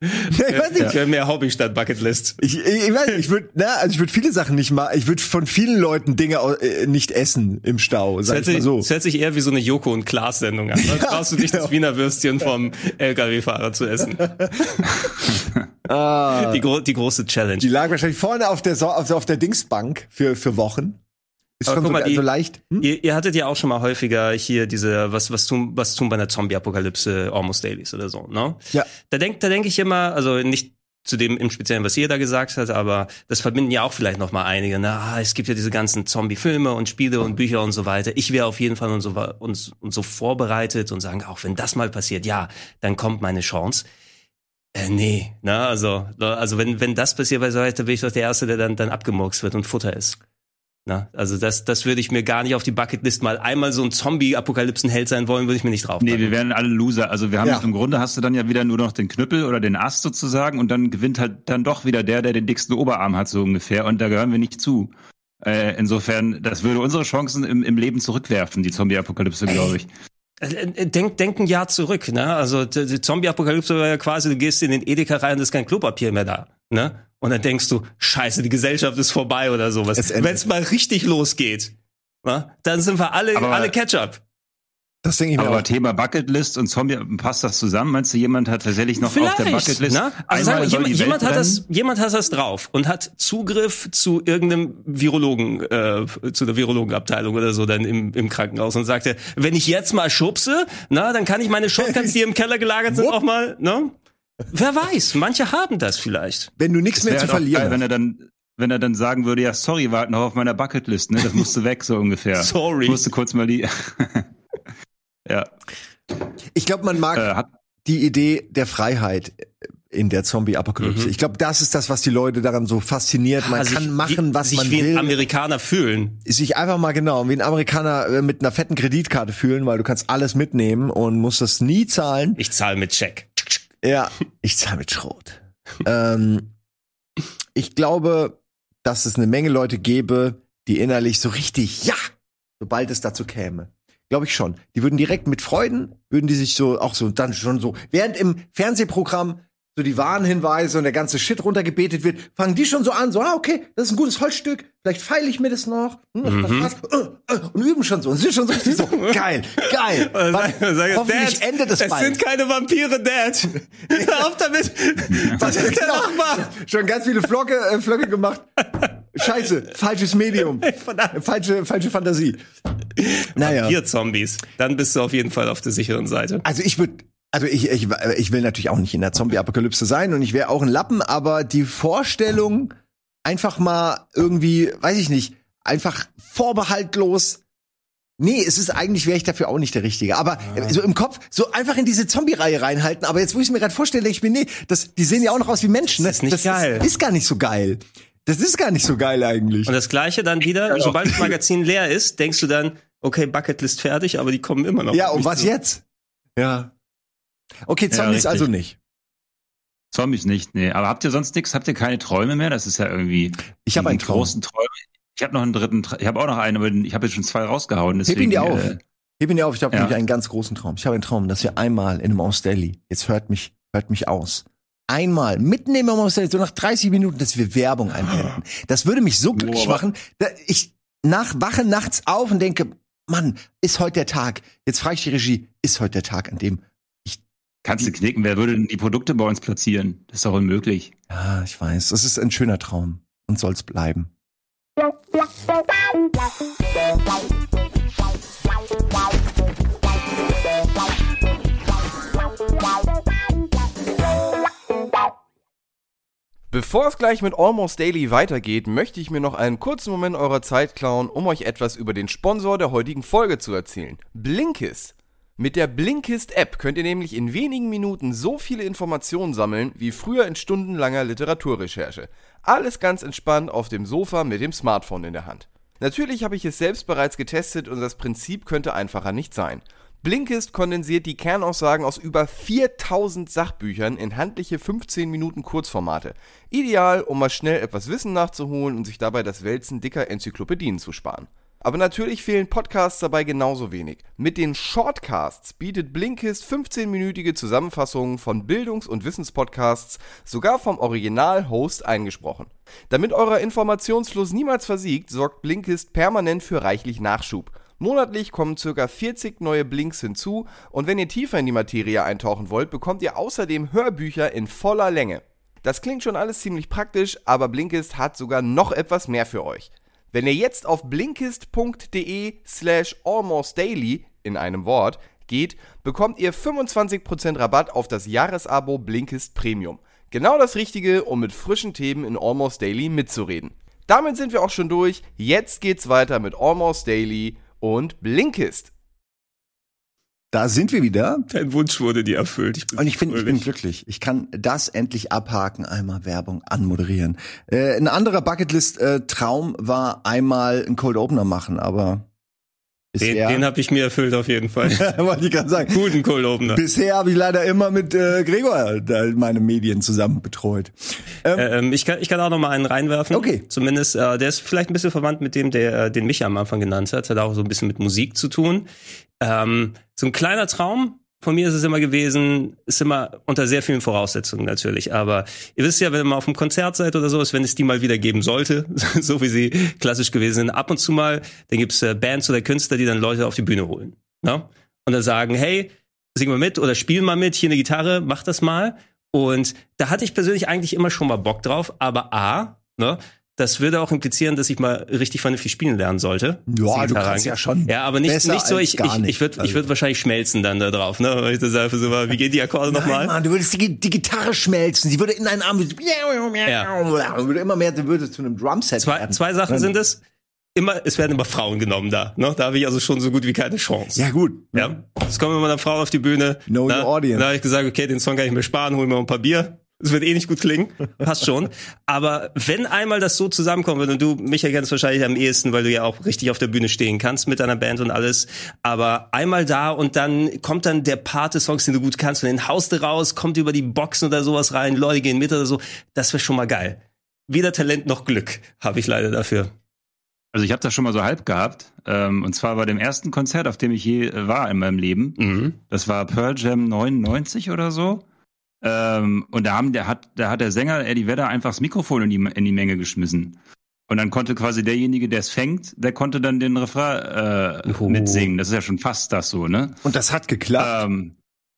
Ich weiß nicht. Ich wäre mehr Hobby statt Bucketlist. Ich, ich, ich weiß nicht, ich würde, na, also ich würde viele Sachen nicht machen. Ich würde von vielen Leuten Dinge äh, nicht essen im Stau, sag ich mal so. Das hört sich eher wie so eine Joko und Klaas Sendung an. Sonst ja, brauchst du nicht genau. das Wiener Würstchen vom L K W-Fahrer zu essen. ah, die, gro- die große Challenge. Die lag wahrscheinlich vorne auf der, so- auf, auf der Dingsbank für, für Wochen. Ist aber schon guck mal, so, also ihr, leicht. Hm? Ihr, ihr hattet ja auch schon mal häufiger hier diese, was, was tun, was tun bei einer Zombie-Apokalypse, Almost Dailies oder so, ne? Ja. Da denk, da denk ich immer, also nicht zu dem im Speziellen, was ihr da gesagt habt, aber das verbinden ja auch vielleicht noch mal einige, ne? Ah, es gibt ja diese ganzen Zombie-Filme und Spiele und Bücher und so weiter. Ich wäre auf jeden Fall und so, und, und so vorbereitet und sagen, auch wenn das mal passiert, ja, dann kommt meine Chance. Äh, nee, ne? Also, also wenn, wenn das passiert bei so weiter, dann bin ich doch der Erste, der dann, dann abgemurkst wird und Futter ist. Na, also das, das würde ich mir gar nicht auf die Bucketlist mal einmal so ein Zombie-Apokalypsen-Held sein wollen, würde ich mir nicht drauf. Nee, wir wären alle Loser. Also wir haben ja. im Grunde hast du dann ja wieder nur noch den Knüppel oder den Ast sozusagen und dann gewinnt halt dann doch wieder der, der den dicksten Oberarm hat so ungefähr und da gehören wir nicht zu. Äh, insofern, das würde unsere Chancen im, im Leben zurückwerfen, die Zombie-Apokalypse, glaube ich. Denk, denk ein Jahr zurück, ne? Also die Zombie-Apokalypse war ja quasi, du gehst in den Edeka rein und es ist kein Klopapier mehr da, ne? Und dann denkst du, scheiße, die Gesellschaft ist vorbei oder sowas. Wenn es mal richtig losgeht, na, dann sind wir alle, aber, alle Ketchup. Das denke ich mir. Aber auch. Thema Bucketlist und Zombie, passt das zusammen? Meinst du, jemand hat tatsächlich noch vielleicht, auf der Bucketlist? Na? Also sag mal, jemand, jemand, hat das, jemand hat das drauf und hat Zugriff zu irgendeinem Virologen, äh, zu der Virologenabteilung oder so dann im, im Krankenhaus und sagte, wenn ich jetzt mal schubse, na, dann kann ich meine Shotguns, die im Keller gelagert sind, auch mal, ne? Wer weiß, manche haben das vielleicht. Wenn du nichts mehr zu halt verlieren geil, hast. Wenn er dann, wenn er dann sagen würde, ja, sorry, warten noch auf meiner Bucketlist, ne, das musste weg, so ungefähr. Sorry. Ich musste kurz mal die, ja. Ich glaube, man mag äh, die Idee der Freiheit in der Zombie-Apokalypse. Mhm. Ich glaube, das ist das, was die Leute daran so fasziniert. Man also kann ich, machen, was man will. Sich wie ein Amerikaner fühlen. Sich einfach mal genau, wie ein Amerikaner mit einer fetten Kreditkarte fühlen, weil du kannst alles mitnehmen und musst das nie zahlen. Ich zahle mit Scheck. Ja, ich zahle mit Schrot. ähm, ich glaube, dass es eine Menge Leute gäbe, die innerlich so richtig, ja, sobald es dazu käme. Glaube ich schon. Die würden direkt mit Freuden, würden die sich so, auch so, dann schon so, während im Fernsehprogramm so die Warnhinweise und der ganze Shit runtergebetet wird, fangen die schon so an, so, ah, okay, das ist ein gutes Holzstück, vielleicht feile ich mir das noch. Hm, mhm. das und üben schon so. Und sind schon so richtig so, geil, geil. Sag, sag, hoffentlich Dad, endet es bald. Es sind keine Vampire, Dad. Hör auf damit. Was ist der Nachbar? Schon ganz viele Flocke, äh, Flocke gemacht. Scheiße, falsches Medium. Verdammt. Falsche, falsche Fantasie. Naja. Vampir-Zombies. Dann bist du auf jeden Fall auf der sicheren Seite. Also ich würde... Also ich, ich ich will natürlich auch nicht in der Zombie-Apokalypse sein und ich wäre auch ein Lappen, aber die Vorstellung, einfach mal irgendwie, weiß ich nicht, einfach vorbehaltlos. Nee, es ist eigentlich, wäre ich dafür auch nicht der Richtige. Aber ja. so im Kopf, so einfach in diese Zombie-Reihe reinhalten. Aber jetzt, wo ich es mir gerade vorstelle, denke ich mir, nee, das, die sehen ja auch noch aus wie Menschen. Das ist nicht das geil. Ist, ist gar nicht so geil. Das ist gar nicht so geil eigentlich. Und das Gleiche dann wieder, sobald das Magazin leer ist, denkst du dann, okay, Bucketlist fertig, aber die kommen immer noch. Ja, und was zu. Jetzt? Ja. Okay, Zombies ja, also nicht. Zombies nicht, nee. Aber habt ihr sonst nichts? Habt ihr keine Träume mehr? Das ist ja irgendwie... Ich habe einen Traum. Großen Träume. Ich habe noch einen dritten Traum. Ich habe auch noch einen, aber ich habe jetzt schon zwei rausgehauen. Deswegen, Heb ihn dir auf. Äh, Heb ihn dir auf. Ich habe ja. nämlich einen ganz großen Traum. Ich habe einen Traum, dass wir einmal in Almost Daily, jetzt hört mich, hört mich aus, einmal mitten in Almost Daily, so nach dreißig Minuten, dass wir Werbung einblenden. Das würde mich so glücklich Boah. Machen, dass ich nach, wache nachts auf und denke, Mann, ist heute der Tag. Jetzt frage ich die Regie, ist heute der Tag, an dem... Kannst du knicken, wer würde denn die Produkte bei uns platzieren? Das ist doch unmöglich. Ja, ich weiß, das ist ein schöner Traum und soll's bleiben. Bevor es gleich mit Almost Daily weitergeht, möchte ich mir noch einen kurzen Moment eurer Zeit klauen, um euch etwas über den Sponsor der heutigen Folge zu erzählen. Blinkist. Mit der Blinkist-App könnt ihr nämlich in wenigen Minuten so viele Informationen sammeln, wie früher in stundenlanger Literaturrecherche. Alles ganz entspannt auf dem Sofa mit dem Smartphone in der Hand. Natürlich habe ich es selbst bereits getestet und das Prinzip könnte einfacher nicht sein. Blinkist kondensiert die Kernaussagen aus über viertausend Sachbüchern in handliche fünfzehn Minuten Kurzformate. Ideal, um mal schnell etwas Wissen nachzuholen und sich dabei das Wälzen dicker Enzyklopädien zu sparen. Aber natürlich fehlen Podcasts dabei genauso wenig. Mit den Shortcasts bietet Blinkist fünfzehnminütige Zusammenfassungen von Bildungs- und Wissenspodcasts, sogar vom Original-Host eingesprochen. Damit eurer Informationsfluss niemals versiegt, sorgt Blinkist permanent für reichlich Nachschub. Monatlich kommen ca. vierzig neue Blinks hinzu und wenn ihr tiefer in die Materie eintauchen wollt, bekommt ihr außerdem Hörbücher in voller Länge. Das klingt schon alles ziemlich praktisch, aber Blinkist hat sogar noch etwas mehr für euch. Wenn ihr jetzt auf blinkist.de slash almostdaily, in einem Wort, geht, bekommt ihr fünfundzwanzig Prozent Rabatt auf das Jahresabo Blinkist Premium. Genau das Richtige, um mit frischen Themen in Almost Daily mitzureden. Damit sind wir auch schon durch. Jetzt geht's weiter mit Almost Daily und Blinkist. Da sind wir wieder. Dein Wunsch wurde dir erfüllt. Ich bin Und ich bin, ich bin glücklich. Ich kann das endlich abhaken, einmal Werbung anmoderieren. Äh, ein anderer Bucketlist-Traum äh, war einmal einen Cold Opener machen, aber den, den habe ich mir erfüllt auf jeden Fall. Wollte ich gerade sagen. Guten Cold Opener. Bisher habe ich leider immer mit äh, Gregor äh, meine Medien zusammen betreut. Ähm, ähm, ich kann ich kann auch noch mal einen reinwerfen. Okay. Zumindest äh, der ist vielleicht ein bisschen verwandt mit dem, der den Micha am Anfang genannt hat. Hat auch so ein bisschen mit Musik zu tun. Ähm, so ein kleiner Traum von mir ist es immer gewesen, ist immer unter sehr vielen Voraussetzungen natürlich, aber ihr wisst ja, wenn ihr mal auf einem Konzert seid oder sowas, wenn es die mal wieder geben sollte, so wie sie klassisch gewesen sind, ab und zu mal, dann gibt's Bands oder Künstler, die dann Leute auf die Bühne holen, ne? Und dann sagen, hey, sing mal mit oder spiel mal mit, hier eine Gitarre, mach das mal. Und da hatte ich persönlich eigentlich immer schon mal Bock drauf, aber A, ne? Das würde auch implizieren, dass ich mal richtig vernünftig spielen lernen sollte. Ja, du kannst ja schon. Ja, aber nicht, nicht so, ich, ich, ich würde, ich würde wahrscheinlich schmelzen dann da drauf, ne? Weil ich das einfach so war, wie gehen die Akkorde nochmal? Mann, du würdest die, die Gitarre schmelzen, sie würde in deinen Arm, ja. würde immer mehr, du würdest zu einem Drumset. Zwei, zwei Sachen sind es. Immer, es werden immer Frauen genommen da, ne? Da habe ich also schon so gut wie keine Chance. Ja, gut. Ja. Es kommen immer dann Frauen auf die Bühne. Know your audience. Da habe ich gesagt, okay, den Song kann ich mir sparen, hol mir ein paar Bier. Es wird eh nicht gut klingen, passt schon. Aber wenn einmal das so zusammenkommen würde, und du, Michael, ganz wahrscheinlich am ehesten, weil du ja auch richtig auf der Bühne stehen kannst mit deiner Band und alles, aber einmal da und dann kommt dann der Part des Songs, den du gut kannst, und den haust du raus, kommt über die Boxen oder sowas rein, Leute gehen mit oder so, das wäre schon mal geil. Weder Talent noch Glück habe ich leider dafür. Also ich habe das schon mal so halb gehabt, ähm, und zwar bei dem ersten Konzert, auf dem ich je war in meinem Leben. Mhm. Das war Pearl Jam neunundneunzig oder so. Ähm, und da haben der hat da hat der Sänger Eddie Vedder einfach das Mikrofon in die, in die Menge geschmissen. Und dann konnte quasi derjenige, der es fängt, der konnte dann den Refrain äh, oh. mitsingen. Das ist ja schon fast das so, ne? Und das hat geklappt. Ähm,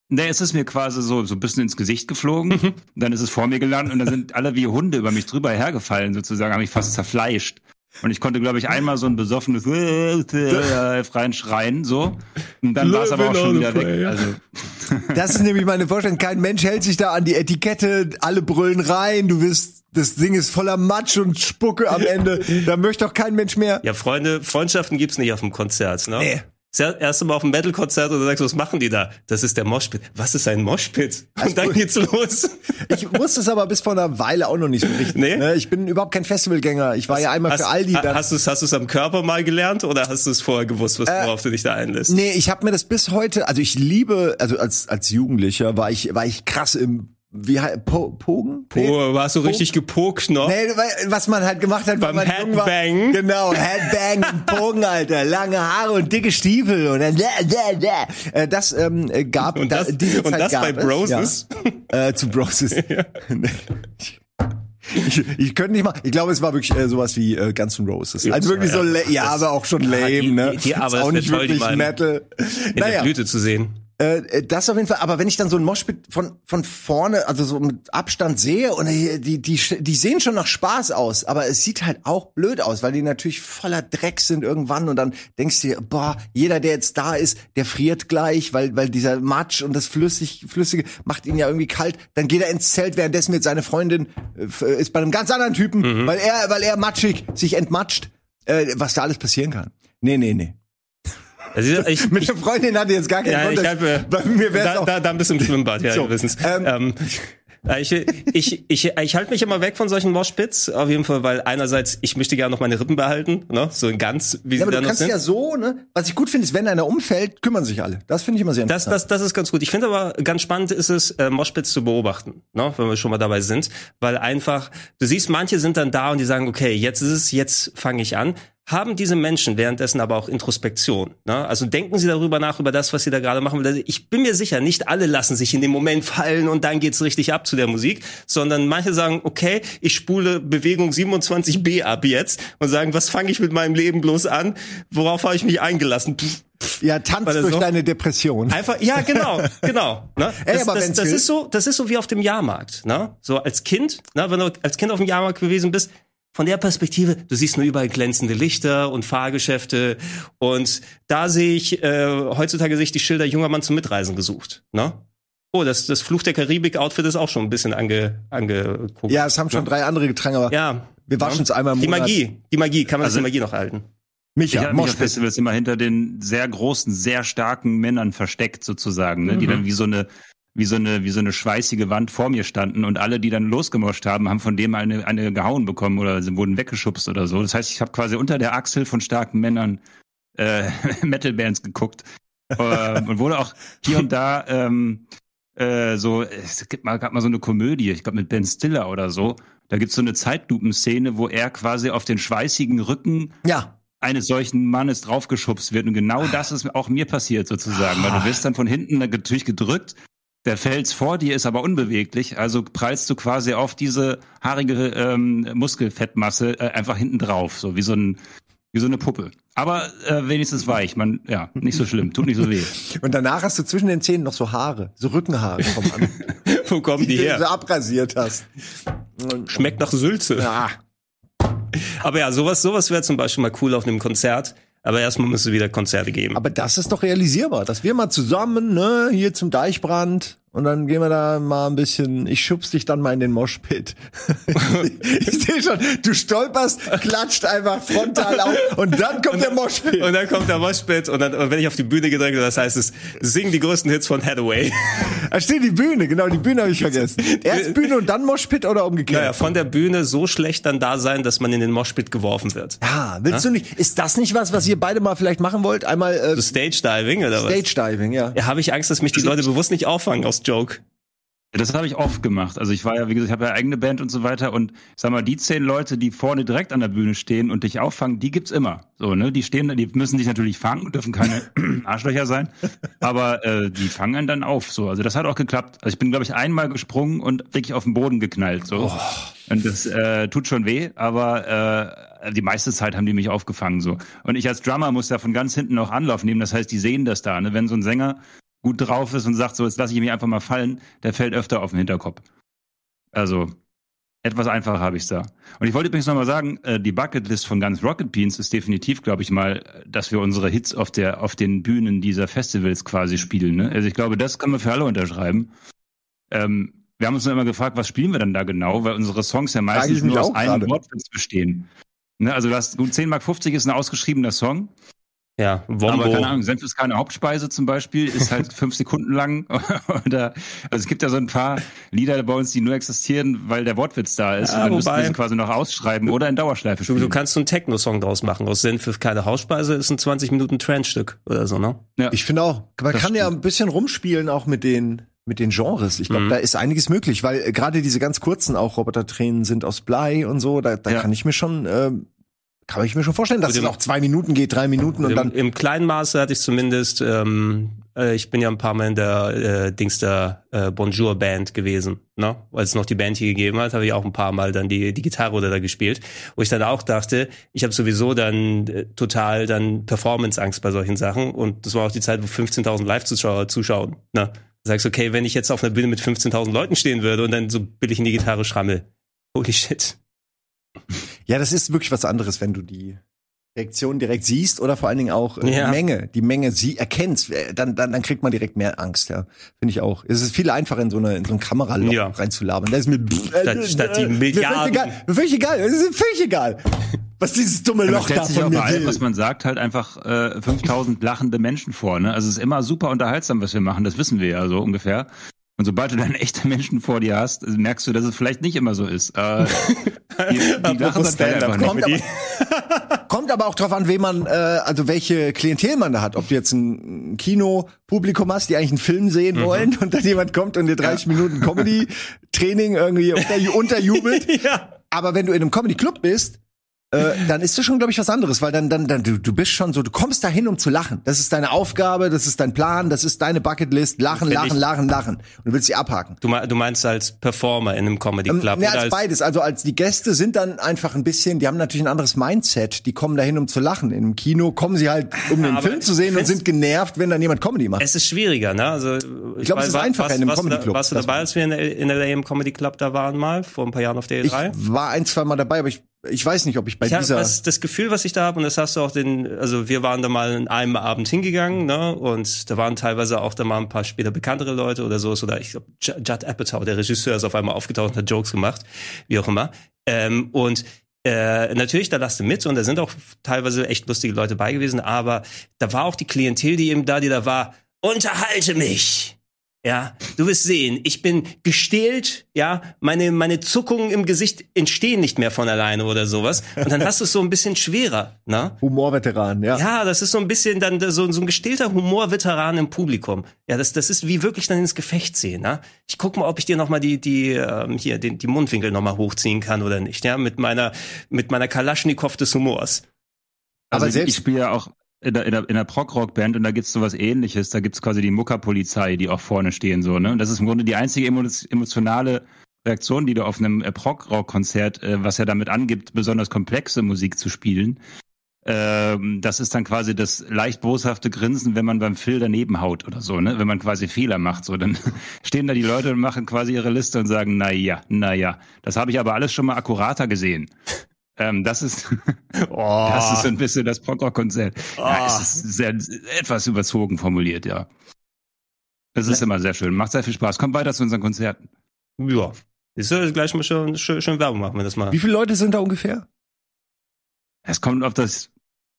ne, es ist mir quasi so, so ein bisschen ins Gesicht geflogen. Mhm. Dann ist es vor mir gelandet und dann sind alle wie Hunde über mich drüber hergefallen sozusagen, haben mich fast zerfleischt. Und ich konnte, glaube ich, einmal so ein besoffenes freien Schreien, so. Und dann war es aber auch schon wieder weg. Also. Das ist nämlich meine Vorstellung. Kein Mensch hält sich da an die Etikette. Alle brüllen rein. Du wirst, das Ding ist voller Matsch und Spucke am Ende. Da möchte doch kein Mensch mehr. Ja, Freunde, Freundschaften gibt's nicht auf dem Konzert, ne? Nee. Das erste Mal auf einem Metal-Konzert und du sagst, was machen die da? Das ist der Moshpit. Was ist ein Moshpit? Und also, dann geht's los. Ich wusste es aber bis vor einer Weile auch noch nicht so richtig. Nee? Ich bin überhaupt kein Festivalgänger. Ich war hast, ja einmal hast, für Aldi. Dann. Hast du es hast du's am Körper mal gelernt oder hast du es vorher gewusst, was, worauf äh, du dich da einlässt? Nee, ich habe mir das bis heute, also ich liebe, also als als Jugendlicher war ich war ich krass im Wie halt, po, Pogen? Nee. Oh, warst du so richtig gepokt noch? Nee, was man halt gemacht hat, beim Headbang. Genau, Headbang und Pogen, Alter. Lange Haare und dicke Stiefel und dann, das ähm, gab, und das, da, diese Zeit und das gab bei Broses? Ja. Äh, zu Broses. Ich, ich könnte nicht mal, ich glaube, es war wirklich äh, sowas wie äh, Guns and Roses. Also wirklich ja, so, la- ja, aber auch schon lame, die, ne? Die, die, aber ist auch nicht wirklich Metal. In naja. der Blüte zu sehen. Äh, das auf jeden Fall, aber wenn ich dann so ein Moshpit von von vorne, also so mit Abstand sehe und die, die die die sehen schon nach Spaß aus, aber es sieht halt auch blöd aus, weil die natürlich voller Dreck sind irgendwann und dann denkst du dir, boah, jeder, der jetzt da ist, der friert gleich, weil weil dieser Matsch und das flüssig Flüssige macht ihn ja irgendwie kalt, dann geht er ins Zelt, währenddessen mit seiner Freundin äh, ist bei einem ganz anderen Typen, mhm. weil er weil er matschig sich entmatscht, äh, was da alles passieren kann. Nee, nee, nee. Also ich, mit einer Freundin hatte jetzt gar keinen ja, Kontakt. Ich hab, bei mir wär's da, auch da, da ein bisschen im Schwimmbad, ja, so. Wir wissen's. Ähm. Ich, ich, ich, ich halte mich immer weg von solchen Moshpits, auf jeden Fall, weil einerseits, ich möchte gerne noch meine Rippen behalten, ne, so ein ganz, wie ja, sie da noch sind. Ja, aber du kannst ja so, ne, was ich gut finde, ist, wenn einer umfällt, kümmern sich alle. Das finde ich immer sehr interessant. Das, das, das ist ganz gut. Ich finde aber, ganz spannend ist es, äh, Moshpits zu beobachten, ne, wenn wir schon mal dabei sind, weil einfach, du siehst, manche sind dann da und die sagen, okay, jetzt ist es, jetzt fange ich an. Haben diese Menschen währenddessen aber auch Introspektion, ne? Also denken sie darüber nach, über das, was sie da gerade machen. Ich bin mir sicher, nicht alle lassen sich in dem Moment fallen und dann geht's richtig ab zu der Musik, sondern manche sagen, okay, ich spule Bewegung siebenundzwanzig b ab jetzt und sagen, was fange ich mit meinem Leben bloß an? Worauf habe ich mich eingelassen? Pff. Ja, tanz durch so? Deine Depression. Einfach, ja, genau, genau. Ne? Das, Ey, aber das, das ist so, das ist so wie auf dem Jahrmarkt, ne? So als Kind, ne? Wenn du als Kind auf dem Jahrmarkt gewesen bist, von der Perspektive, du siehst nur überall glänzende Lichter und Fahrgeschäfte und da sehe ich, äh, heutzutage sehe ich die Schilder, junger Mann zum Mitreisen gesucht, ne? Oh, das, das Fluch der Karibik-Outfit ist auch schon ein bisschen ange, angeguckt. Ja, es haben schon ja. drei andere getragen, aber ja. wir waschen es ja. einmal im Monat. Die Magie, die Magie, kann man also, die Magie noch halten? Micha, ich habe mich auf Festivals immer hinter den sehr großen, sehr starken Männern versteckt sozusagen, ne? Mhm. Die dann wie so eine wie so eine wie so eine schweißige Wand vor mir standen und alle, die dann losgemoscht haben, haben von dem eine eine gehauen bekommen oder sie wurden weggeschubst oder so. Das heißt, ich habe quasi unter der Achsel von starken Männern äh, Metal-Bands geguckt äh, und wurde auch hier und da ähm, äh, so, es gibt mal, gab mal so eine Komödie, ich glaube mit Ben Stiller oder so, da gibt's so eine Zeitlupenszene, wo er quasi auf den schweißigen Rücken ja. eines solchen Mannes draufgeschubst wird und genau das ist auch mir passiert sozusagen, weil du wirst dann von hinten natürlich gedrückt. Der Fels vor dir ist aber unbeweglich, also prallst du quasi auf diese haarige ähm, Muskelfettmasse äh, einfach hinten drauf, so wie so ein wie so eine Puppe. Aber äh, wenigstens weich, man ja nicht so schlimm, tut nicht so weh. Und danach hast du zwischen den Zähnen noch so Haare, so Rückenhaare vom an. Wo kommen die, die her? Die du so abrasiert hast. Schmeckt nach Sülze. Ja. Aber ja, sowas sowas wäre zum Beispiel mal cool auf einem Konzert. Aber erstmal müssen es wieder Konzerte geben. Aber das ist doch realisierbar, dass wir mal zusammen, ne, hier zum Deichbrand und dann gehen wir da mal ein bisschen, ich schubs dich dann mal in den Moshpit. Ich sehe schon, du stolperst, klatscht einfach frontal auf und dann kommt und, der Moshpit. Und dann kommt der Moshpit und dann, und wenn ich auf die Bühne gedrängt, das heißt es, singen die größten Hits von Hathaway. Da steht die Bühne, genau, die Bühne habe ich vergessen. Erst Bühne und dann Moshpit oder umgekehrt? Naja, von der Bühne so schlecht dann da sein, dass man in den Moshpit geworfen wird. Ja, willst ha? du nicht, ist das nicht was, was ihr beide mal vielleicht machen wollt? Einmal äh, so Stage-Diving oder was? Stage-Diving, ja. ja habe ich Angst, dass mich die Leute bewusst nicht auffangen aus Joke. Das habe ich oft gemacht. Also ich war ja, wie gesagt, ich habe ja eigene Band und so weiter. Und ich sag mal, die zehn Leute, die vorne direkt an der Bühne stehen und dich auffangen, die gibt's immer. So, ne? Die stehen, die müssen dich natürlich fangen, dürfen keine Arschlöcher sein. Aber äh, die fangen einen dann auf. So, also das hat auch geklappt. Also ich bin, glaube ich, einmal gesprungen und wirklich auf den Boden geknallt. So. Oh. Und das äh, tut schon weh, aber äh, die meiste Zeit haben die mich aufgefangen. So. Und ich als Drummer muss da von ganz hinten noch Anlauf nehmen. Das heißt, die sehen das da. Ne? Wenn so ein Sänger gut drauf ist und sagt, so, jetzt lasse ich mich einfach mal fallen, der fällt öfter auf den Hinterkopf. Also, etwas einfacher habe ich es da. Und ich wollte übrigens nochmal sagen, die Bucketlist von Guns Rocket Beans ist definitiv, glaube ich mal, dass wir unsere Hits auf der auf den Bühnen dieser Festivals quasi spielen. Ne? Also ich glaube, das können wir für alle unterschreiben. Ähm, wir haben uns dann immer gefragt, was spielen wir denn da genau, weil unsere Songs ja meistens nur aus einem Wortwitz bestehen. Ne? Also das gut zehn Mark fünfzig ist ein ausgeschriebener Song. Ja, Wombo. Aber keine Ahnung, Senf ist keine Hauptspeise zum Beispiel, ist halt fünf Sekunden lang. Oder, also es gibt ja so ein paar Lieder bei uns, die nur existieren, weil der Wortwitz da ist. Ja, und dann wobei, müssten wir sie quasi noch ausschreiben oder in Dauerschleife spielen. Du, du kannst so einen Techno-Song draus machen. Aus Senf ist keine Hauptspeise ist ein zwanzig Minuten Trance-Stück oder so, ne? Ja, ich finde auch, man kann stimmt. ja ein bisschen rumspielen auch mit den mit den Genres. Ich glaube, mhm. da ist einiges möglich, weil gerade diese ganz kurzen auch Robotertränen sind aus Blei und so, da, da ja. kann ich mir schon... Äh, Kann ich mir schon vorstellen, dass es auch zwei Minuten geht, drei Minuten und im, dann... Im kleinen Maße hatte ich zumindest, ähm, äh, ich bin ja ein paar Mal in der äh, Dings der äh, Bonjour-Band gewesen, ne? Als es noch die Band hier gegeben hat, habe ich auch ein paar Mal dann die, die Gitarre oder da gespielt, wo ich dann auch dachte, ich habe sowieso dann äh, total dann Performance-Angst bei solchen Sachen und das war auch die Zeit, wo fünfzehntausend Live-Zuschauer zuschauen, ne? Du sagst, okay, wenn ich jetzt auf einer Bühne mit fünfzehntausend Leuten stehen würde und dann so billig in die Gitarre schrammel, holy shit. Ja, das ist wirklich was anderes, wenn du die Reaktion direkt siehst oder vor allen Dingen auch äh, ja. die Menge, die Menge sie erkennst, dann, dann, dann kriegt man direkt mehr Angst, ja. Finde ich auch. Es ist viel einfacher, in so eine, in so ein Kameraloch ja. reinzulabern. Das ist mir statt, äh, statt die Milliarden. Mir völlig egal, mir völlig egal, es ist völlig egal, was dieses dumme Loch da von mir will. Was man sagt, halt einfach äh, fünftausend lachende Menschen vor, ne? Also es ist immer super unterhaltsam, was wir machen, das wissen wir ja so ungefähr. Und sobald du dann echte Menschen vor dir hast, merkst du, dass es vielleicht nicht immer so ist. Äh, die die lachen dann kommt, aber, kommt aber auch drauf an, wem man, äh, also welche Klientel man da hat. Ob du jetzt ein Kinopublikum hast, die eigentlich einen Film sehen mhm. wollen und dann jemand kommt und dir dreißig ja. Minuten Comedy-Training irgendwie unter, unterjubelt. ja. Aber wenn du in einem Comedy-Club bist, äh, dann ist das schon, glaube ich, was anderes, weil dann, dann, dann du, du bist schon so, du kommst dahin, um zu lachen. Das ist deine Aufgabe, das ist dein Plan, das ist deine Bucketlist. Lachen, lachen, ich, lachen, lachen. Und du willst sie abhaken. Du, du meinst als Performer in einem Comedy Club? Ähm, ne, als, als beides. Also als die Gäste sind dann einfach ein bisschen, die haben natürlich ein anderes Mindset. Die kommen dahin, um zu lachen. Im Kino kommen sie halt, um den Film zu sehen und sind genervt, wenn dann jemand Comedy macht. Es ist schwieriger, ne? Also ich glaube, es ist einfacher was, in einem Comedy Club. Warst du dabei, als wir in der, in der im Comedy Club da waren mal vor ein paar Jahren auf der E drei? Ich war ein, zwei Mal dabei, aber ich Ich weiß nicht, ob ich bei ich hab, dieser... Was, das Gefühl, was ich da habe, und das hast du auch den... Also wir waren da mal in einem Abend hingegangen, ne? Und da waren teilweise auch da mal ein paar später bekanntere Leute oder so. Oder ich glaube, Judd Apatow, der Regisseur, ist auf einmal aufgetaucht und hat Jokes gemacht, wie auch immer. Ähm, und äh, natürlich, da lasst du mit. Und da sind auch teilweise echt lustige Leute bei gewesen. Aber da war auch die Klientel, die eben da, die da war, unterhalte mich! Ja, du wirst sehen, ich bin gestählt, ja, meine, meine Zuckungen im Gesicht entstehen nicht mehr von alleine oder sowas. Und dann hast du es so ein bisschen schwerer, ne? Humorveteran, ja. Ja, das ist so ein bisschen dann so, so ein gestählter Humorveteran im Publikum. Ja, das, das ist wie wirklich dann ins Gefecht ziehen, ne? Ich guck mal, ob ich dir nochmal die, die, ähm, hier, den, die Mundwinkel nochmal hochziehen kann oder nicht, ja? Mit meiner, mit meiner Kalaschnikow des Humors. Also aber selbst ich spiele ja auch in der, in der, in der Prog-Rock-Band und da gibt's sowas ähnliches, da gibt's quasi die Muckerpolizei, die auch vorne stehen, so, ne? Und das ist im Grunde die einzige emotionale Reaktion, die du auf einem Prog-Rock-Konzert, äh, was ja damit angibt, besonders komplexe Musik zu spielen. Ähm, das ist dann quasi das leicht boshafte Grinsen, wenn man beim Phil daneben haut oder so, ne? Wenn man quasi Fehler macht, so, dann stehen da die Leute und machen quasi ihre Liste und sagen, na ja, na ja, das habe ich aber alles schon mal akkurater gesehen. Ähm, das ist, oh. das ist ein bisschen das Prog-Rock-Konzert. Oh. Ja, es ist sehr, etwas überzogen formuliert, ja. Das ist ne? immer sehr schön. Macht sehr viel Spaß. Kommt weiter zu unseren Konzerten. Ja. Ist ja gleich mal schön, schön, schön Werbung machen wir das mal. Wie viele Leute sind da ungefähr? Es kommt auf das,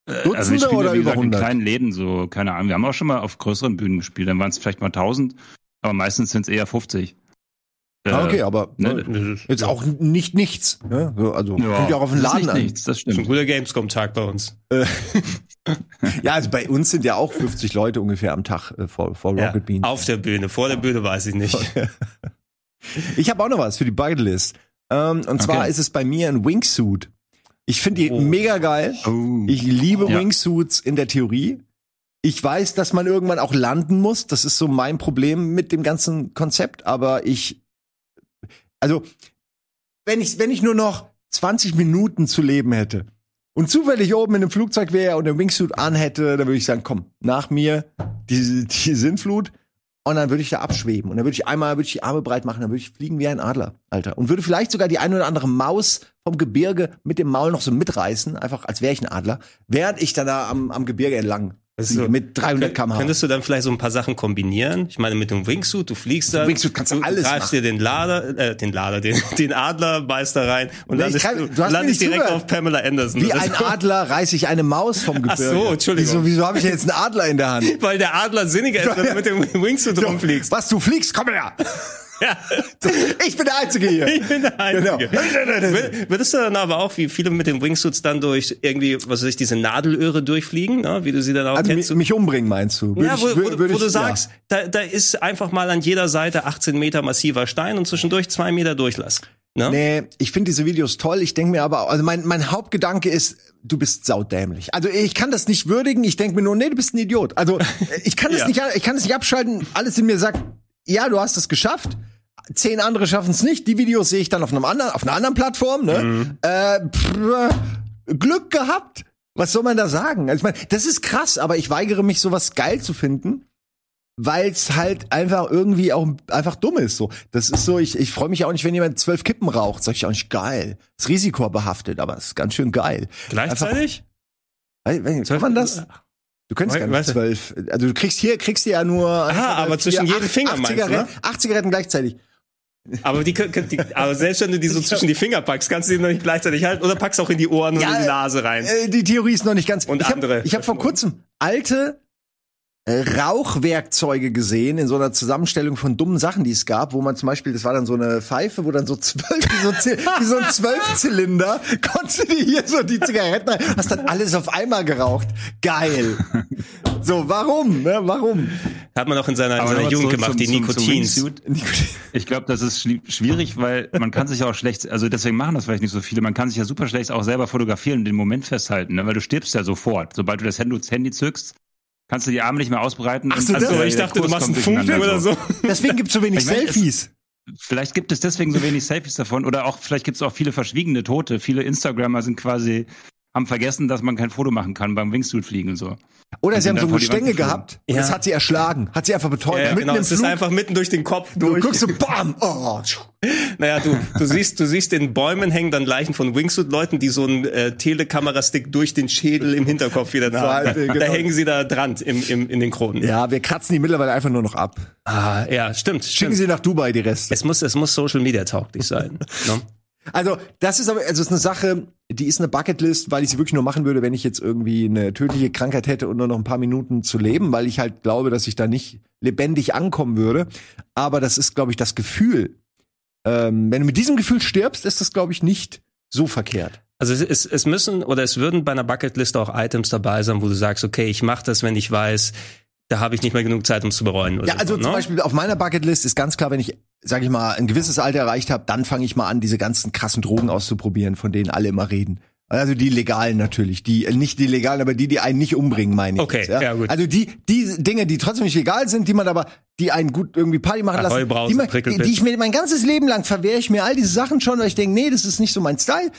äh, Dutzende also ich spiele, oder wie gesagt, über hundert? In kleinen Läden so, keine Ahnung. Wir haben auch schon mal auf größeren Bühnen gespielt. Dann waren es vielleicht mal tausend, aber meistens sind es eher fünfzig. Ah, okay, aber ne, ne, jetzt auch nicht nichts. Ne? Also ja, kommt ja auch auf den Laden nicht an. Nichts, das stimmt. Das ist ein guter Gamescom-Tag bei uns. Ja, also bei uns sind ja auch fünfzig Leute ungefähr am Tag äh, vor, vor Rocket ja, Beans. Auf der Bühne, vor der Bühne weiß ich nicht. Ich habe auch noch was für die Bucket List. Ähm, und okay. zwar ist es bei mir ein Wingsuit. Ich finde die oh. mega geil. Oh. Ich liebe ja. Wingsuits in der Theorie. Ich weiß, dass man irgendwann auch landen muss. Das ist so mein Problem mit dem ganzen Konzept. Aber ich, also, wenn ich, wenn ich nur noch zwanzig Minuten zu leben hätte und zufällig oben in einem Flugzeug wäre und einen Wingsuit anhätte, dann würde ich sagen, komm, nach mir die, die Sinnflut. Und dann würde ich da abschweben. Und dann würde ich einmal würde ich die Arme breit machen. Dann würde ich fliegen wie ein Adler, Alter. Und würde vielleicht sogar die ein oder andere Maus vom Gebirge mit dem Maul noch so mitreißen. Einfach, als wäre ich ein Adler. Während ich dann da am, am Gebirge entlang so, mit dreihundert Kilometer pro Stunde. Könntest du dann vielleicht so ein paar Sachen kombinieren? Ich meine, mit dem Wingsuit, du fliegst da. Mit dem Wingsuit kannst du alles machen. Du greifst dir den Lader, äh, den Lader, den, den Adler, beißt da rein. Und dann landest direkt zugehört. Auf Pamela Anderson. Wie ein Adler reiße ich eine Maus vom Gebirge. Ach so, Entschuldigung. Wieso, wieso habe ich jetzt einen Adler in der Hand? Weil der Adler sinniger ist, wenn du mit dem Wingsuit so, rumfliegst. Was, du fliegst? Komm her! Ja. Ich bin der Einzige hier. Ich bin der Einzige. Genau. Würdest du dann aber auch, wie viele mit den Wingsuits dann durch irgendwie, was weiß ich, diese Nadelöhre durchfliegen, ne? Wie du sie dann auch also kennst? Mich umbringen, meinst du? Ja, wo, ich, wo, wo ich, du ja. sagst, da, da ist einfach mal an jeder Seite achtzehn Meter massiver Stein und zwischendurch zwei Meter Durchlass. Ne? Nee, ich finde diese Videos toll. Ich denke mir aber, also mein, mein Hauptgedanke ist, du bist saudämlich. Also ich kann das nicht würdigen. Ich denke mir nur, nee, du bist ein Idiot. Also ich kann das ja. nicht, ich kann das nicht abschalten. Alles in mir sagt, ja, du hast es geschafft. Zehn andere schaffen es nicht. Die Videos sehe ich dann auf einem anderen, auf einer anderen Plattform. Ne? Mhm. Äh, pff, Glück gehabt. Was soll man da sagen? Also ich meine, das ist krass, aber ich weigere mich, sowas geil zu finden, weil es halt einfach irgendwie auch einfach dumm ist. So, das ist so. Ich, ich freue mich auch nicht, wenn jemand zwölf Kippen raucht. Sag ich auch nicht geil. Ist risikobehaftet, aber ist ganz schön geil. Gleichzeitig? Einfach, weiß, kann man das? Du könntest gar nicht zwölf. Also du kriegst hier, kriegst du ja nur. Ah, aber zwischen jedem Finger meinst du? Acht Zigaretten gleichzeitig. Aber die, die, aber selbst wenn du die so zwischen die Finger packst, kannst du die noch nicht gleichzeitig halten oder packst auch in die Ohren und ja, in die Nase rein. Die Theorie ist noch nicht ganz. Und ich andere. Hab, ich habe vor kurzem alte Rauchwerkzeuge gesehen in so einer Zusammenstellung von dummen Sachen, die es gab, wo man zum Beispiel, das war dann so eine Pfeife, wo dann so zwölf, so, wie so ein Zwölfzylinder, konntest du dir hier so die Zigaretten, hast dann alles auf einmal geraucht. Geil. So, warum? Ne? Warum? Hat man auch in seiner, in seiner Jugend gemacht, zum, die Nikotins. Ich glaube, das ist schwierig, weil man kann sich auch schlecht, also deswegen machen das vielleicht nicht so viele, man kann sich ja super schlecht auch selber fotografieren und den Moment festhalten, ne? Weil du stirbst ja sofort, sobald du das Handy zückst. Kannst du die Arme nicht mehr ausbreiten? Ach so, und, also, ja, ich dachte, du machst einen Funk oder so. Deswegen gibt's so wenig ich mein, Selfies. Es, vielleicht gibt es deswegen so wenig Selfies davon. Oder auch, vielleicht gibt's auch viele verschwiegene Tote. Viele Instagrammer sind quasi, haben vergessen, dass man kein Foto machen kann beim Wingsuit-Fliegen und so. Oder und sie haben so eine Stänge gebekommen gehabt. Ja. Und das hat sie erschlagen. Hat sie einfach betäubt. Ja, ja, genau. Es ist einfach mitten durch den Kopf durch. Du guckst so, bam! Oh. Naja, du, du siehst, du siehst in Bäumen hängen dann Leichen von Wingsuit-Leuten, die so einen äh, Telekamerastick durch den Schädel im Hinterkopf wieder da haben. Genau. Da hängen sie da dran im, im, in den Kronen. Ja, wir kratzen die mittlerweile einfach nur noch ab. Ah, ja, stimmt. Schicken stimmt. sie nach Dubai, die Reste. Es muss, es muss Social-Media-tauglich sein. No? Also, das ist aber, also, ist eine Sache, die ist eine Bucketlist, weil ich sie wirklich nur machen würde, wenn ich jetzt irgendwie eine tödliche Krankheit hätte und nur noch ein paar Minuten zu leben, weil ich halt glaube, dass ich da nicht lebendig ankommen würde. Aber das ist, glaube ich, das Gefühl. Ähm, wenn du mit diesem Gefühl stirbst, ist das, glaube ich, nicht so verkehrt. Also, es, es, es müssen, oder es würden bei einer Bucketlist auch Items dabei sein, wo du sagst, okay, ich mach das, wenn ich weiß, da habe ich nicht mehr genug Zeit, um es zu bereuen. Oder ja, also so, zum ne? Beispiel auf meiner Bucketlist ist ganz klar, wenn ich, sag ich mal, ein gewisses Alter erreicht habe, dann fange ich mal an, diese ganzen krassen Drogen auszuprobieren, von denen alle immer reden. Also die legalen natürlich, die nicht die legalen, aber die, die einen nicht umbringen, meine ich. Okay, jetzt, ja? ja gut. Also die die Dinge, die trotzdem nicht legal sind, die man aber, die einen gut irgendwie Party machen lassen, Ahoi, die, man, die, die ich mir mein ganzes Leben lang verwehre ich mir all diese Sachen schon, weil ich denke, nee, das ist nicht so mein Style.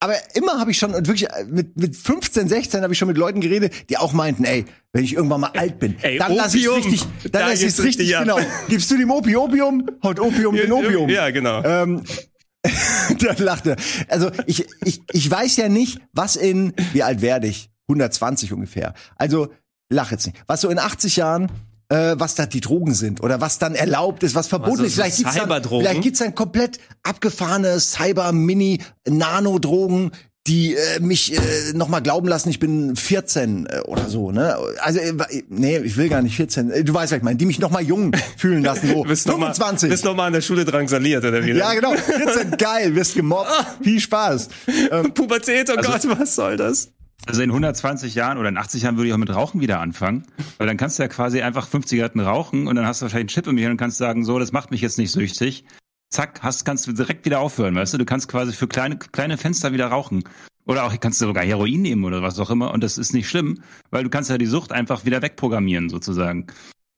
Aber immer habe ich schon, und wirklich mit, mit fünfzehn, sechzehn habe ich schon mit Leuten geredet, die auch meinten, ey, wenn ich irgendwann mal alt bin, ey, dann lass ich es richtig, dann da lass ich es richtig, ja. genau. Gibst du dem Opi Opium, haut Opium den Opium. Ja, genau. Ähm, dann lacht er. Also ich, ich, ich weiß ja nicht, was in, wie alt werde ich? hundertzwanzig ungefähr. Also lach jetzt nicht. Was so in achtzig Jahren... Äh, was da die Drogen sind oder was dann erlaubt ist, was verboten also ist. Vielleicht gibt's dann, vielleicht gibt's dann komplett abgefahrene Cyber-Mini-Nano-Drogen, die äh, mich äh, nochmal glauben lassen, ich bin vierzehn äh, oder so, ne? Also, äh, nee, ich will gar nicht vierzehn. Äh, du weißt, was ich meine. Die mich nochmal jung fühlen lassen. So bist fünfundzwanzig. Noch mal, bist nochmal an der Schule drangsaliert, oder wie? Ja, genau. vierzehn, geil, wirst gemobbt. Viel Spaß. Ähm, Pubertät, oh also, Gott, was soll das? Also in hundertzwanzig Jahren oder in achtzig Jahren würde ich auch mit Rauchen wieder anfangen, weil dann kannst du ja quasi einfach fünf Zigaretten rauchen und dann hast du wahrscheinlich einen Chip im Hirn und kannst sagen, so, das macht mich jetzt nicht süchtig. zack, hast, kannst du direkt wieder aufhören, weißt du? Du kannst quasi für kleine, kleine Fenster wieder rauchen. Oder auch kannst du sogar Heroin nehmen oder was auch immer. Und das ist nicht schlimm, weil du kannst ja die Sucht einfach wieder wegprogrammieren sozusagen.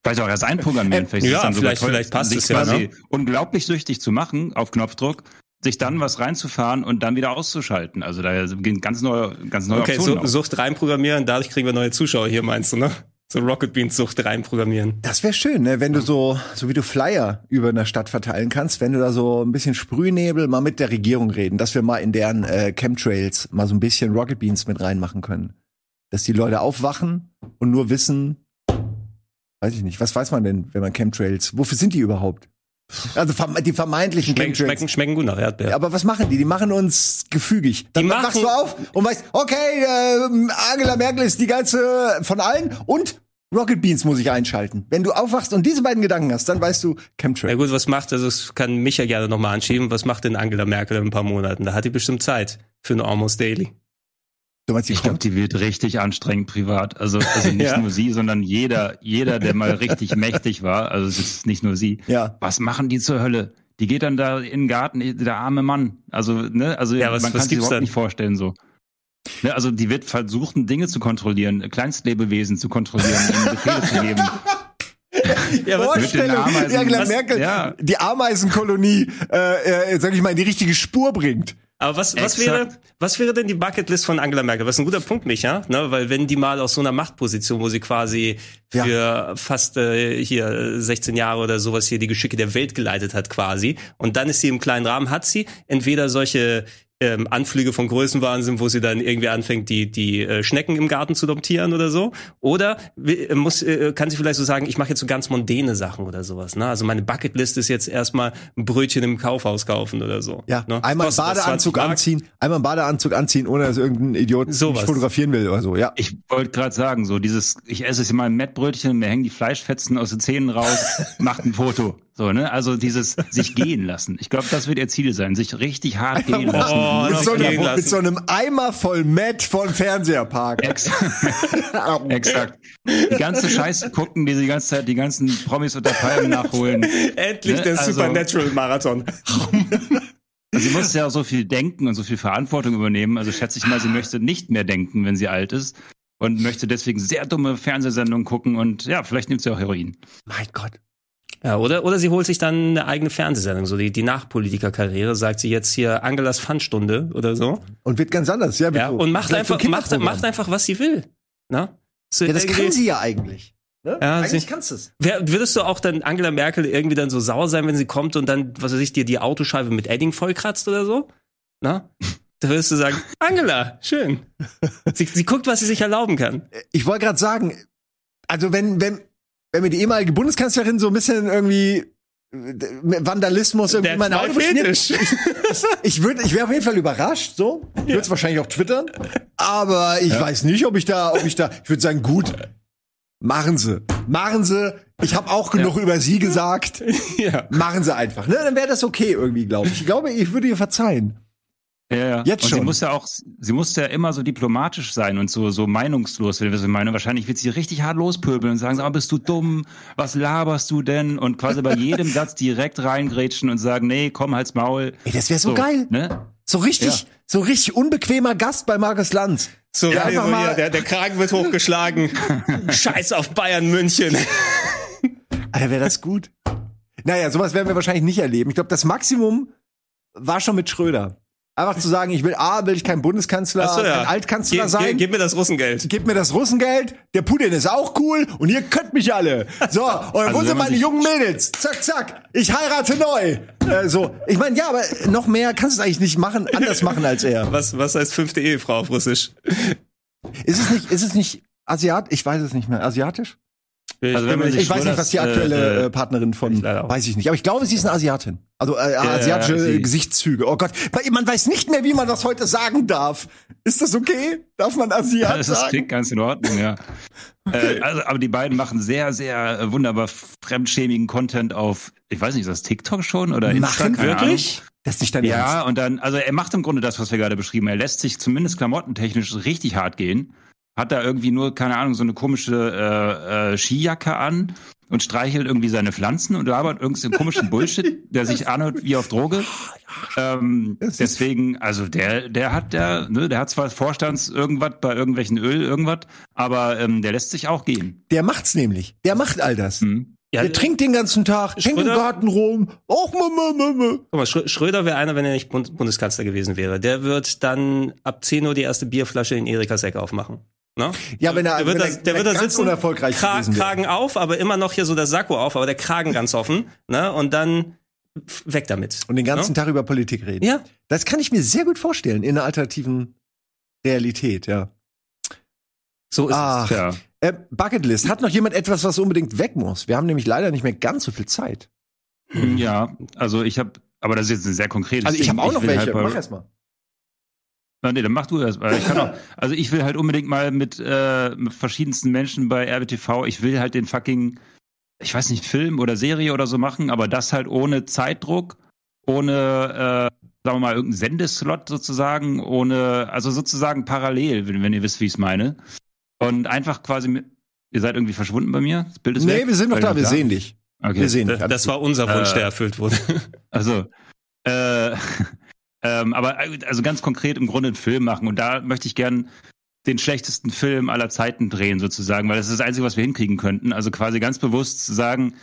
Vielleicht auch erst einprogrammieren. Vielleicht ja, ist es dann vielleicht, sogar toll, vielleicht passt sich es ja, quasi ne? unglaublich süchtig zu machen auf Knopfdruck, sich dann was reinzufahren und dann wieder auszuschalten. Also da gehen ganz neue, ganz neue okay, Optionen. Okay, so, Sucht reinprogrammieren, dadurch kriegen wir neue Zuschauer hier, meinst du, ne? So Rocket Beans Sucht reinprogrammieren. Das wäre schön, ne? Wenn du so, so wie du Flyer über eine Stadt verteilen kannst, wenn du da so ein bisschen Sprühnebel mal mit der Regierung reden, dass wir mal in deren äh, Chemtrails mal so ein bisschen Rocket Beans mit reinmachen können. Dass die Leute aufwachen und nur wissen, weiß ich nicht, was weiß man denn, wenn man Chemtrails, wofür sind die überhaupt? Also die vermeintlichen schmecken, schmecken, schmecken gut nach Erdbeeren. Aber was machen die? Die machen uns gefügig. Dann die machen, wachst du auf und weißt, okay, äh, Angela Merkel ist die geilste von allen und Rocket Beans muss ich einschalten. Wenn du aufwachst und diese beiden Gedanken hast, dann weißt du Chemtrail. Ja gut, was macht, also das kann mich ja gerne nochmal anschieben, was macht denn Angela Merkel in ein paar Monaten? Da hat die bestimmt Zeit für eine Almost Daily. Du meinst, ich glaube, die wird richtig anstrengend privat. Also, also nicht ja. nur sie, sondern jeder, jeder, der mal richtig mächtig war. Also es ist nicht nur sie. Ja. Was machen die zur Hölle? Die geht dann da in den Garten, der arme Mann. Also ne, also ja, was, man kann sich überhaupt dann? nicht vorstellen so. Ne, also die wird versuchen, Dinge zu kontrollieren, Kleinstlebewesen zu kontrollieren, ihnen Befehle zu geben. Ja, was mit den Ameisen, Angela Merkel, ja. die Ameisenkolonie, äh, äh, sag ich mal, in die richtige Spur bringt. Aber was, was wäre, was wäre denn die Bucketlist von Angela Merkel? Was ist ein guter Punkt, Micha? Ne, weil wenn die mal aus so einer Machtposition, wo sie quasi für ja. fast äh, hier sechzehn Jahre oder sowas hier die Geschicke der Welt geleitet hat quasi, und dann ist sie im kleinen Rahmen, hat sie entweder solche ähm, Anflüge von Größenwahnsinn, wo sie dann irgendwie anfängt, die die äh, Schnecken im Garten zu domptieren oder so, oder äh, muss äh, kann sie vielleicht so sagen, ich mache jetzt so ganz mondäne Sachen oder sowas, ne? Also meine Bucketlist ist jetzt erstmal ein Brötchen im Kaufhaus kaufen oder so. Ja, ne? Einmal einen Badeanzug anziehen, einmal einen Badeanzug anziehen, ohne dass irgendein Idiot so mich fotografieren will oder so, ja. Ich wollte gerade sagen, so dieses, ich esse jetzt mal ein Mettbrötchen, mir hängen die Fleischfetzen aus den Zähnen raus, macht ein Foto. So, ne? Also dieses sich gehen lassen. Ich glaube, das wird ihr Ziel sein. Sich richtig hart gehen lassen. Oh, mit, so gehen einem, lassen. mit so einem Eimer voll Mett von Fernseherpark. Exakt. Exakt. Die ganze Scheiße gucken, die die ganze Zeit die ganzen Promis unter Palmen nachholen. Endlich ne? der also, Supernatural-Marathon. Sie muss ja auch so viel denken und so viel Verantwortung übernehmen. Also schätze ich mal, sie möchte nicht mehr denken, wenn sie alt ist. Und möchte deswegen sehr dumme Fernsehsendungen gucken. Und ja, vielleicht nimmt sie auch Heroin. Mein Gott. Ja, oder, oder sie holt sich dann eine eigene Fernsehsendung, so die, die Nachpolitikerkarriere, sagt sie jetzt hier Angelas Pfandstunde oder so. Und wird ganz anders, ja. ja und macht einfach, macht, macht einfach, was sie will. Na? So ja, das kann sie ja eigentlich. Ne? Ja, eigentlich sie, kannst du es. Würdest du auch dann Angela Merkel irgendwie dann so sauer sein, wenn sie kommt und dann, was weiß ich, dir die Autoscheibe mit Edding vollkratzt oder so? Na? Da würdest du sagen, Angela, schön. sie, sie guckt, was sie sich erlauben kann. Ich wollte gerade sagen, also wenn, wenn, wenn mir die ehemalige Bundeskanzlerin so ein bisschen irgendwie Vandalismus irgendwie mein Auto beschmiert, ich, ich würde, ich wäre auf jeden Fall überrascht, so. Ich würde es ja. wahrscheinlich auch twittern, aber ich ja. weiß nicht, ob ich da, ob ich da, ich würde sagen, gut, machen Sie, machen Sie, ich habe auch genug ja. über Sie gesagt, ja. machen Sie einfach, ne, dann wäre das okay irgendwie, glaube ich. Ich glaube, ich würde ihr verzeihen. Ja, ja. Jetzt und schon. Sie muss ja auch, sie muss ja immer so diplomatisch sein und so, so meinungslos, wenn wir so meinen. Wahrscheinlich wird sie richtig hart lospöbeln und sagen, aber bist du dumm? Was laberst du denn? Und quasi bei jedem Satz direkt reingrätschen und sagen, nee, komm, halt's Maul. Ey, das wäre so, so geil. Ne? So richtig, ja. so richtig unbequemer Gast bei Markus Lanz. So, ja, so mal, ja, der, der Kragen wird hochgeschlagen. Scheiß auf Bayern München. Alter, wäre das gut. Naja, sowas werden wir wahrscheinlich nicht erleben. Ich glaube, das Maximum war schon mit Schröder. Einfach zu sagen, ich will A, will ich kein Bundeskanzler, so, ja. kein Altkanzler ge- sein. Ge- gib mir das Russengeld. Gib mir das Russengeld, der Putin ist auch cool und ihr könnt mich alle. So, und wo also, sind meine jungen Mädels? Zack, zack, ich heirate neu. Äh, so, ich meine, ja, aber noch mehr kannst du es eigentlich nicht machen, anders machen als er. Was, was heißt fünfte Ehefrau auf Russisch? Ist es nicht, ist es nicht Asiat? Ich weiß es nicht mehr. Asiatisch? Ich, also wenn man sich ich weiß nicht, was die aktuelle äh, Partnerin von, ich weiß ich nicht. Aber ich glaube, sie ist eine Asiatin. Also äh, asiatische ja, ja, ja, Gesichtszüge. Oh Gott, man weiß nicht mehr, wie man das heute sagen darf. Ist das okay? Darf man Asiat ja, das sagen? Das klingt ganz in Ordnung, ja. Okay. Äh, also, aber die beiden machen sehr, sehr wunderbar fremdschämigen Content auf, ich weiß nicht, ist das TikTok schon oder Instagram? Machen wirklich? Ahnung. Das ist nicht dein Ernst. Ja, und dann, also er macht im Grunde das, was wir gerade beschrieben. Er lässt sich zumindest klamottentechnisch richtig hart gehen. Hat da irgendwie nur, keine Ahnung, so eine komische äh, äh, Skijacke an und streichelt irgendwie seine Pflanzen und labert irgendeinen komischen Bullshit, der sich anhört wie auf Droge. Ähm, deswegen, also der, der hat der, ne, der hat zwar Vorstands irgendwas bei irgendwelchen Öl irgendwas, aber ähm, der lässt sich auch gehen. Der macht's nämlich. Der macht all das. Mhm. Ja, der trinkt den ganzen Tag, schenkt im Garten rum. Och, Mama, Mama. Guck mal, Schröder wäre einer, wenn er nicht Bund- Bundeskanzler gewesen wäre. Der wird dann ab zehn Uhr die erste Bierflasche in Erikas Ecke aufmachen. Ne? Ja, wenn er, der wird wenn da, der, der wird da sitzen, unerfolgreich Kra- Kragen auf, aber immer noch hier so der Sakko auf, aber der Kragen ganz offen, ne? Und dann weg damit. Und den ganzen ne? Tag über Politik reden. Ja. Das kann ich mir sehr gut vorstellen in einer alternativen Realität, ja. So ist Ach, es. Ja. Äh, Bucketlist. Hat noch jemand etwas, was unbedingt weg muss? Wir haben nämlich leider nicht mehr ganz so viel Zeit. Ja, also ich habe, aber das ist jetzt eine sehr konkrete. Also ich habe auch noch welche. Halt mach erst mal. Na, nee, dann mach du das. Ich kann auch, also ich will halt unbedingt mal mit, äh, mit verschiedensten Menschen bei R B T V, ich will halt den fucking, ich weiß nicht, Film oder Serie oder so machen, aber das halt ohne Zeitdruck, ohne, äh, sagen wir mal, irgendeinen Sendeslot sozusagen, ohne, also sozusagen parallel, wenn, wenn ihr wisst, wie ich es meine. Und einfach quasi, mit, ihr seid irgendwie verschwunden bei mir? Das Bild ist nee, weg. Wir sind noch da, wir da? sehen dich. Okay. Wir sehen dich. Das, das war unser Wunsch, äh, der erfüllt wurde. Also, äh, Ähm, aber also ganz konkret im Grunde einen Film machen. Und da möchte ich gern den schlechtesten Film aller Zeiten drehen sozusagen, weil das ist das Einzige, was wir hinkriegen könnten. Also quasi ganz bewusst zu sagen,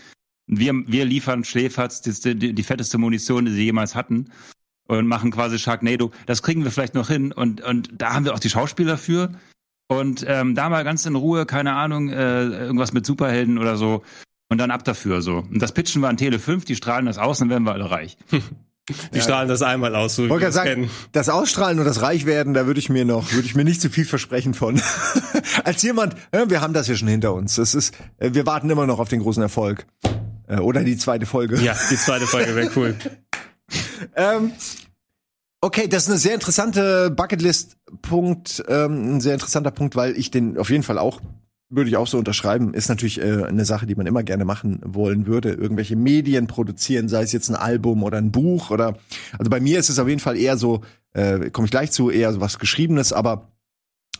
wir, wir liefern Schläferz die, die, die fetteste Munition, die sie jemals hatten und machen quasi Sharknado. Das kriegen wir vielleicht noch hin. Und, und da haben wir auch die Schauspieler für. Und ähm, da mal ganz in Ruhe, keine Ahnung, äh, irgendwas mit Superhelden oder so. Und dann ab dafür so. Und das pitchen wir an Tele fünf, die strahlen das aus, dann werden wir alle reich. Die ja. strahlen das einmal aus, so wie wir es kennen. Das Ausstrahlen und das Reichwerden, da würde ich mir noch, würde ich mir nicht zu viel versprechen von. Als jemand, ja, wir haben das ja schon hinter uns. Das ist, wir warten immer noch auf den großen Erfolg. Oder die zweite Folge. Ja, die zweite Folge wäre cool. ähm, okay, das ist eine sehr interessante Bucketlist-Punkt, ähm, ein sehr interessanter Punkt, weil ich den auf jeden Fall auch, würde ich auch so unterschreiben, ist natürlich äh, eine Sache, die man immer gerne machen wollen würde. Irgendwelche Medien produzieren, sei es jetzt ein Album oder ein Buch oder, also bei mir ist es auf jeden Fall eher so, äh, komme ich gleich zu, eher so was Geschriebenes, aber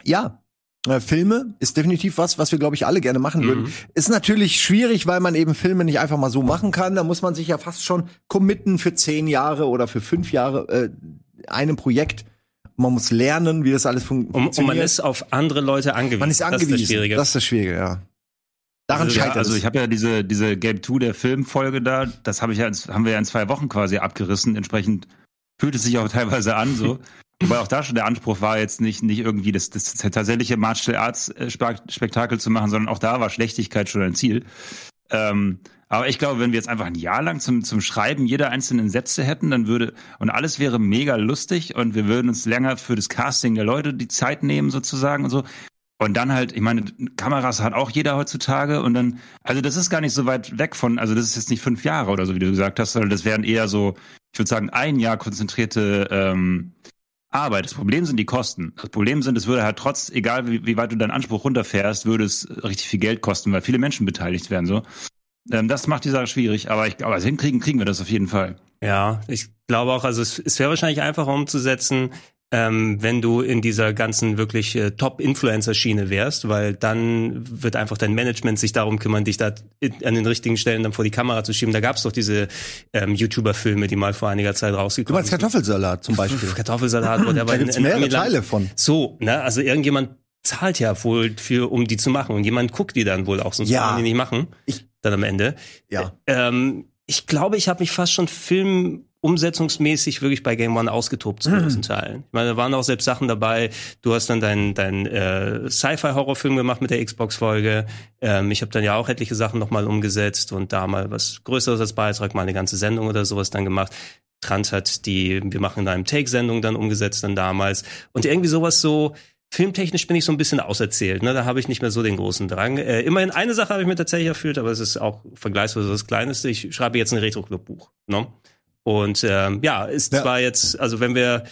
ja, äh, Filme ist definitiv was, was wir, glaube ich, alle gerne machen mhm. würden. Ist natürlich schwierig, weil man eben Filme nicht einfach mal so machen kann. Da muss man sich ja fast schon committen für zehn Jahre oder für fünf Jahre äh, einem Projekt. Man muss lernen, wie das alles fun- funktioniert. Und man ist auf andere Leute angewiesen. Man ist angewiesen. Das ist das Schwierige. Das ist das Schwierige, ja. Daran also, scheitert ja, also es. Ich habe ja diese, diese Game Two der Filmfolge da, das hab ich ja, haben wir ja in zwei Wochen quasi abgerissen. Entsprechend fühlt es sich auch teilweise an so. Wobei auch da schon der Anspruch war, jetzt nicht, nicht irgendwie das, das tatsächliche Martial Arts Spektakel zu machen, sondern auch da war Schlechtigkeit schon ein Ziel. Ähm, aber ich glaube, wenn wir jetzt einfach ein Jahr lang zum, zum Schreiben jeder einzelnen Sätze hätten, dann würde, und alles wäre mega lustig und wir würden uns länger für das Casting der Leute die Zeit nehmen sozusagen und so. Und dann halt, ich meine, Kameras hat auch jeder heutzutage und dann, also das ist gar nicht so weit weg von, also das ist jetzt nicht fünf Jahre oder so, wie du gesagt hast, sondern das wären eher so, ich würde sagen, ein Jahr konzentrierte ähm, Arbeit. Das Problem sind die Kosten. Das Problem sind, es würde halt trotz, egal wie, wie weit du deinen Anspruch runterfährst, würde es richtig viel Geld kosten, weil viele Menschen beteiligt werden so. Das macht die Sache schwierig, aber ich glaube, also hinkriegen kriegen wir das auf jeden Fall. Ja, ich glaube auch, also es, es wäre wahrscheinlich einfacher umzusetzen, ähm, wenn du in dieser ganzen wirklich äh, Top-Influencer-Schiene wärst, weil dann wird einfach dein Management sich darum kümmern, dich da in, an den richtigen Stellen dann vor die Kamera zu schieben. Da gab es doch diese ähm, YouTuber-Filme, die mal vor einiger Zeit rausgekommen sind. Du meinst Kartoffelsalat zum Beispiel. Kartoffelsalat, wo der war in, in mehrere Amiland. Teile von. So, ne, also irgendjemand zahlt ja wohl für, um die zu machen und jemand guckt die dann wohl auch, sonst ja. kann die nicht machen. Ich dann am Ende. Ja. Ähm, ich glaube, ich habe mich fast schon filmumsetzungsmäßig wirklich bei Game One ausgetobt zu großen mhm. Teilen. Ich meine, da waren auch selbst Sachen dabei. Du hast dann deinen dein, äh, Sci-Fi-Horrorfilm gemacht mit der Xbox-Folge. Ähm, ich habe dann ja auch etliche Sachen nochmal umgesetzt und da mal was Größeres als Beitrag, mal eine ganze Sendung oder sowas dann gemacht. Trant hat die Wir machen in einem Take-Sendung dann umgesetzt dann damals. Und irgendwie sowas so filmtechnisch bin ich so ein bisschen auserzählt, ne? Da habe ich nicht mehr so den großen Drang. Äh, immerhin eine Sache habe ich mir tatsächlich erfüllt, aber es ist auch vergleichsweise das Kleinste. Ich schreibe jetzt ein Retro-Club-Buch, ne? Und ähm, ja, ist ja. zwar jetzt, also wenn wir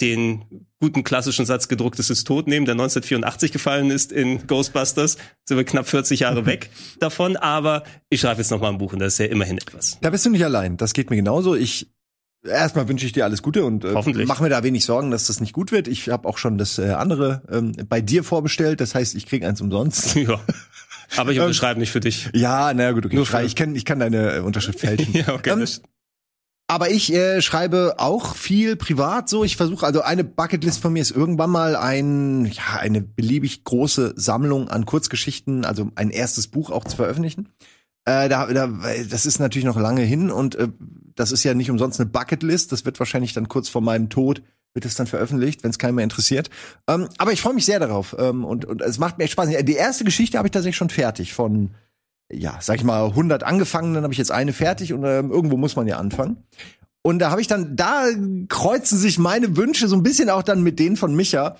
den guten klassischen Satz gedrucktes ist tot nehmen, der neunzehnhundertvierundachtzig gefallen ist in Ghostbusters, sind wir knapp vierzig Jahre weg davon, aber ich schreibe jetzt nochmal ein Buch und das ist ja immerhin etwas. Da bist du nicht allein, das geht mir genauso. Ich Erstmal wünsche ich dir alles Gute und äh, mach mir da wenig Sorgen, dass das nicht gut wird. Ich habe auch schon das äh, andere ähm, bei dir vorbestellt. Das heißt, ich krieg eins umsonst. Ja. Aber ich unterschreibe ähm, nicht für dich. Ja, naja, gut, okay. Nur ich, kann, ich kann deine Unterschrift fälschen. Ja, okay. Ähm, aber ich äh, schreibe auch viel privat so. Ich versuche, also eine Bucketlist von mir ist irgendwann mal ein, ja, eine beliebig große Sammlung an Kurzgeschichten, also ein erstes Buch auch zu veröffentlichen. Äh, da, da, das ist natürlich noch lange hin und äh, das ist ja nicht umsonst eine Bucketlist. Das wird wahrscheinlich dann kurz vor meinem Tod, wird es dann veröffentlicht, wenn es keinen mehr interessiert. Ähm, aber ich freue mich sehr darauf ähm, und, und es macht mir echt Spaß. Die erste Geschichte habe ich tatsächlich schon fertig. Von, ja, sag ich mal, hundert angefangen, dann habe ich jetzt eine fertig und ähm, irgendwo muss man ja anfangen. Und da habe ich dann, da kreuzen sich meine Wünsche so ein bisschen auch dann mit denen von Micha.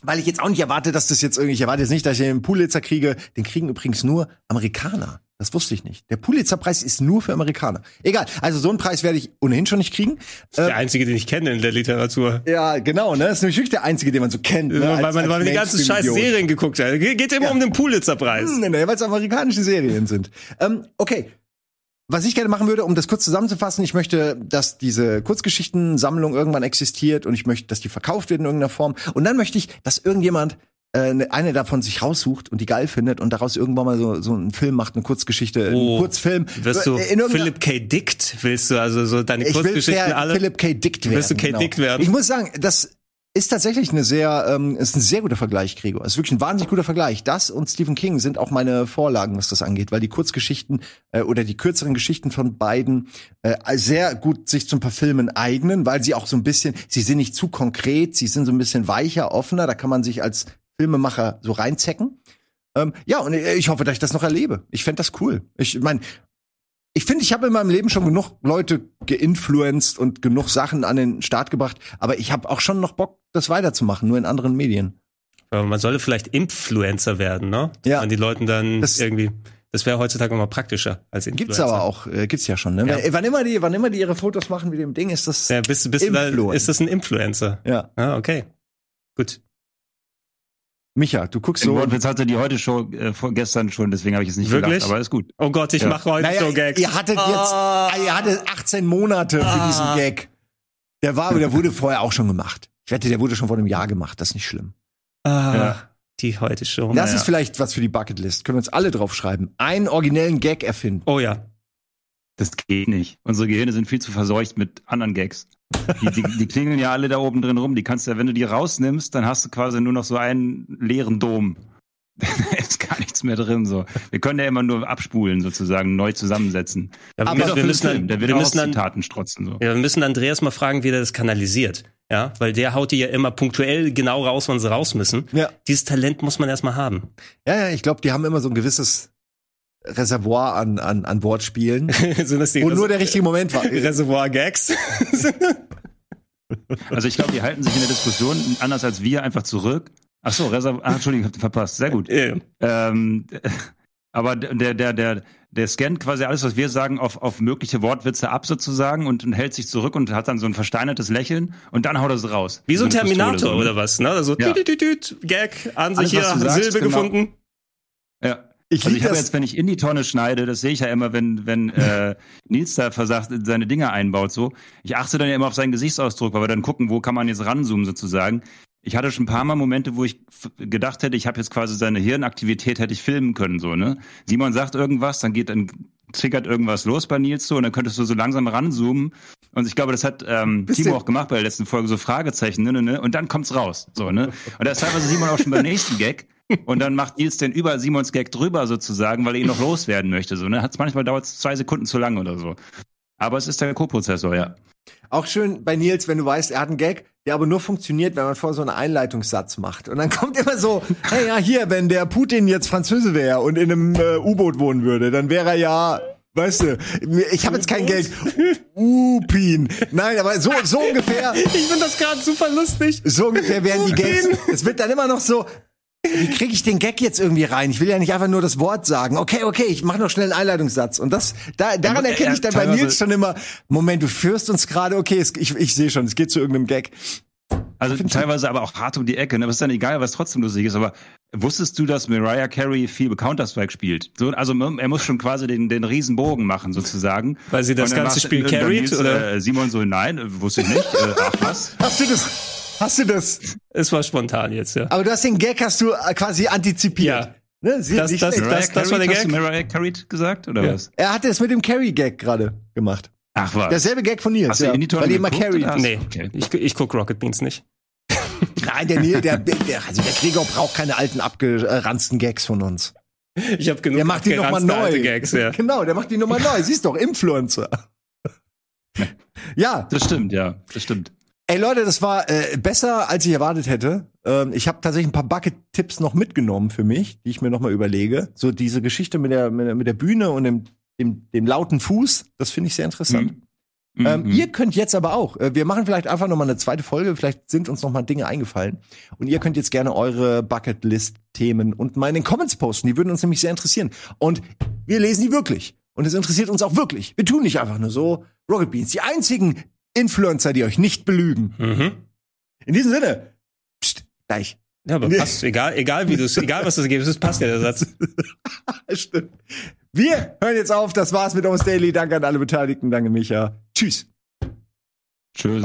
Weil ich jetzt auch nicht erwarte, dass das jetzt irgendwie, ich erwarte jetzt nicht, dass ich den Pulitzer kriege. Den kriegen übrigens nur Amerikaner. Das wusste ich nicht. Der Pulitzer-Preis ist nur für Amerikaner. Egal, also so einen Preis werde ich ohnehin schon nicht kriegen. Das ist ähm, der einzige, den ich kenne in der Literatur. Ja, genau, ne? Das ist nämlich wirklich der einzige, den man so kennt. Ne? Weil, als, man, weil man die ganzen scheiß Serien geguckt hat. Geht immer ja. um den Pulitzer-Preis. Hm, ne, ne, weil es amerikanische Serien sind. Ähm, okay. Was ich gerne machen würde, um das kurz zusammenzufassen, ich möchte, dass diese Kurzgeschichtensammlung irgendwann existiert und ich möchte, dass die verkauft wird in irgendeiner Form. Und dann möchte ich, dass irgendjemand äh, eine davon sich raussucht und die geil findet und daraus irgendwann mal so, so einen Film macht, eine Kurzgeschichte, oh, einen Kurzfilm. Wirst du Philip K. Dick? Willst du also so deine ich Kurzgeschichten will alle? Philip K. Dick werden. Willst du K. Genau. Dick werden? Ich muss sagen, das ist tatsächlich eine sehr, ähm, ist ein sehr guter Vergleich, Gregor. Es ist wirklich ein wahnsinnig guter Vergleich. Das und Stephen King sind auch meine Vorlagen, was das angeht, weil die Kurzgeschichten äh, oder die kürzeren Geschichten von beiden äh, sehr gut sich zum Verfilmen eignen, weil sie auch so ein bisschen, sie sind nicht zu konkret, sie sind so ein bisschen weicher, offener, da kann man sich als Filmemacher so reinzecken. Ähm, ja, und ich hoffe, dass ich das noch erlebe. Ich fände das cool. Ich meine, ich finde, ich habe in meinem Leben schon genug Leute geinfluenced und genug Sachen an den Start gebracht, aber ich habe auch schon noch Bock, das weiterzumachen, nur in anderen Medien. Aber man solle vielleicht Influencer werden, ne? Ja. An die Leuten dann das irgendwie. Das wäre heutzutage immer praktischer als Influencer. Gibt's aber auch, äh, gibt's ja schon, ne? Ja. Wann immer die, wann immer die ihre Fotos machen mit dem Ding, ist das ja, bist, bist da, ist das ein Influencer? Ja. Ah, okay. Gut. Micha, du guckst so. Und jetzt hatte die Heute-Show äh, gestern schon, deswegen habe ich es nicht wirklich gedacht, aber ist gut. Oh Gott, ich ja. mache Heute-Show-Gags. Naja, ihr hattet ah. jetzt, ihr hattet achtzehn Monate ah. für diesen Gag. Der war, der wurde vorher auch schon gemacht. Ich wette, der wurde schon vor einem Jahr gemacht, das ist nicht schlimm. Ah, ja. Die Heute-Show. Das naja. ist vielleicht was für die Bucketlist. Können wir uns alle draufschreiben. Einen originellen Gag erfinden. Oh ja. Das geht nicht. Unsere Gehirne sind viel zu verseucht mit anderen Gags. Die, die, die klingeln ja alle da oben drin rum. Die kannst du ja, wenn du die rausnimmst, dann hast du quasi nur noch so einen leeren Dom. Da ist gar nichts mehr drin. So. Wir können ja immer nur abspulen, sozusagen, neu zusammensetzen. Ja, aber wir, wir müssen dann, der will wir auch müssen dann Zitaten strotzen. So. Ja, wir müssen Andreas mal fragen, wie der das kanalisiert. Ja, weil der haut die ja immer punktuell genau raus, wann sie raus müssen. Ja. Dieses Talent muss man erstmal haben. Ja, ja, ich glaube, die haben immer so ein gewisses Reservoir an, an, an Wortspielen. Sind das die und Res- nur der richtige Moment war. Reservoir-Gags. Also ich glaube, die halten sich in der Diskussion anders als wir einfach zurück. Ach so, Reservoir. Ach, Entschuldigung, ich hab den verpasst. Sehr gut. Ja. Ähm, aber der, der, der, der scannt quasi alles, was wir sagen, auf, auf mögliche Wortwitze ab sozusagen und, und hält sich zurück und hat dann so ein versteinertes Lächeln und dann haut er es raus. Wie so ein Terminator oder was, ne? So Gag, an sich hier, Silbe gefunden. Ja. Ich, also ich habe jetzt, wenn ich in die Tonne schneide, das sehe ich ja immer, wenn wenn äh, Nils da versagt, seine Dinge einbaut so. Ich achte dann ja immer auf seinen Gesichtsausdruck, weil wir dann gucken, wo kann man jetzt ranzoomen sozusagen. Ich hatte schon ein paar Mal Momente, wo ich f- gedacht hätte, ich habe jetzt quasi seine Hirnaktivität, hätte ich filmen können so, ne? Simon sagt irgendwas, dann geht dann triggert irgendwas los bei Nils so und dann könntest du so langsam ranzoomen und ich glaube, das hat ähm, Timo auch gemacht bei der letzten Folge, so Fragezeichen, ne, ne, ne, und dann kommt's raus so, ne? Und da ist teilweise Simon auch schon beim nächsten Gag. Und dann macht Nils den über Simons Gag drüber sozusagen, weil er ihn noch loswerden möchte. So, ne? Hat's manchmal dauert es zwei Sekunden zu lang oder so. Aber es ist der Co-Prozessor, ja. Auch schön bei Nils, wenn du weißt, er hat einen Gag, der aber nur funktioniert, wenn man vorher so einen Einleitungssatz macht. Und dann kommt immer so, hey, ja, hier, wenn der Putin jetzt Französe wäre und in einem äh, U-Boot wohnen würde, dann wäre er ja, weißt du, ich habe jetzt kein Gag. Upin. Nein, aber so, so ungefähr. Ich finde das gerade super lustig. So ungefähr werden die Gags. Es wird dann immer noch so, wie kriege ich den Gag jetzt irgendwie rein? Ich will ja nicht einfach nur das Wort sagen. Okay, okay, ich mache noch schnell einen Einleitungssatz. Und das, da, daran erkenne ich dann bei Nils schon immer, Moment, du führst uns gerade, okay, es, ich, ich sehe schon, es geht zu irgendeinem Gag. Also teilweise aber auch hart um die Ecke, ne? Aber ist dann egal, was trotzdem lustig ist. Aber wusstest du, dass Mariah Carey viel Counter-Strike spielt? So, also er muss schon quasi den, den riesen Bogen machen, sozusagen. Weil sie das ganze Spiel carried? Oder? Äh, Simon so, nein, wusste ich nicht. äh, ach was? Hast du das... Hast du das? Es war spontan jetzt, ja. Aber du hast den Gag, hast du quasi antizipiert. Ja. Ne? Sie das, nicht das, das, das war der Gag. Hast du Mariah Carey gesagt, oder ja. was? Er hatte es mit dem Carey-Gag gerade gemacht. Ach was. Derselbe Gag von Nils. Hast ja. du die Weil immer Carey Nee, okay. ich, ich guck Rocket Beans nicht. Nein, der Nils, der, der, also der Gregor braucht keine alten, abgeranzten Gags von uns. Ich hab genug der macht die nochmal neu. Gags, ja. Genau, der macht die nochmal neu. Siehst doch, Influencer. Ja. Das stimmt, ja. Das stimmt. Ey Leute, das war äh, besser, als ich erwartet hätte. Ähm, ich habe tatsächlich ein paar Bucket-Tipps noch mitgenommen für mich, die ich mir nochmal überlege. So diese Geschichte mit der, mit der, mit der Bühne und dem, dem, dem lauten Fuß, das finde ich sehr interessant. Mhm. Mhm. Ähm, ihr könnt jetzt aber auch, äh, wir machen vielleicht einfach nochmal eine zweite Folge, vielleicht sind uns nochmal Dinge eingefallen. Und ihr könnt jetzt gerne eure Bucket-List-Themen und mal in den Comments posten, die würden uns nämlich sehr interessieren. Und wir lesen die wirklich. Und es interessiert uns auch wirklich. Wir tun nicht einfach nur so. Rocket Beans, die einzigen Influencer, die euch nicht belügen. Mhm. In diesem Sinne, pst, gleich. Ja, aber passt, egal, egal wie du es, egal was das Ergebnis ist, passt ja der Satz. Stimmt. Wir hören jetzt auf, das war's mit Almost Daily. Danke an alle Beteiligten, danke Micha. Tschüss. Tschüss.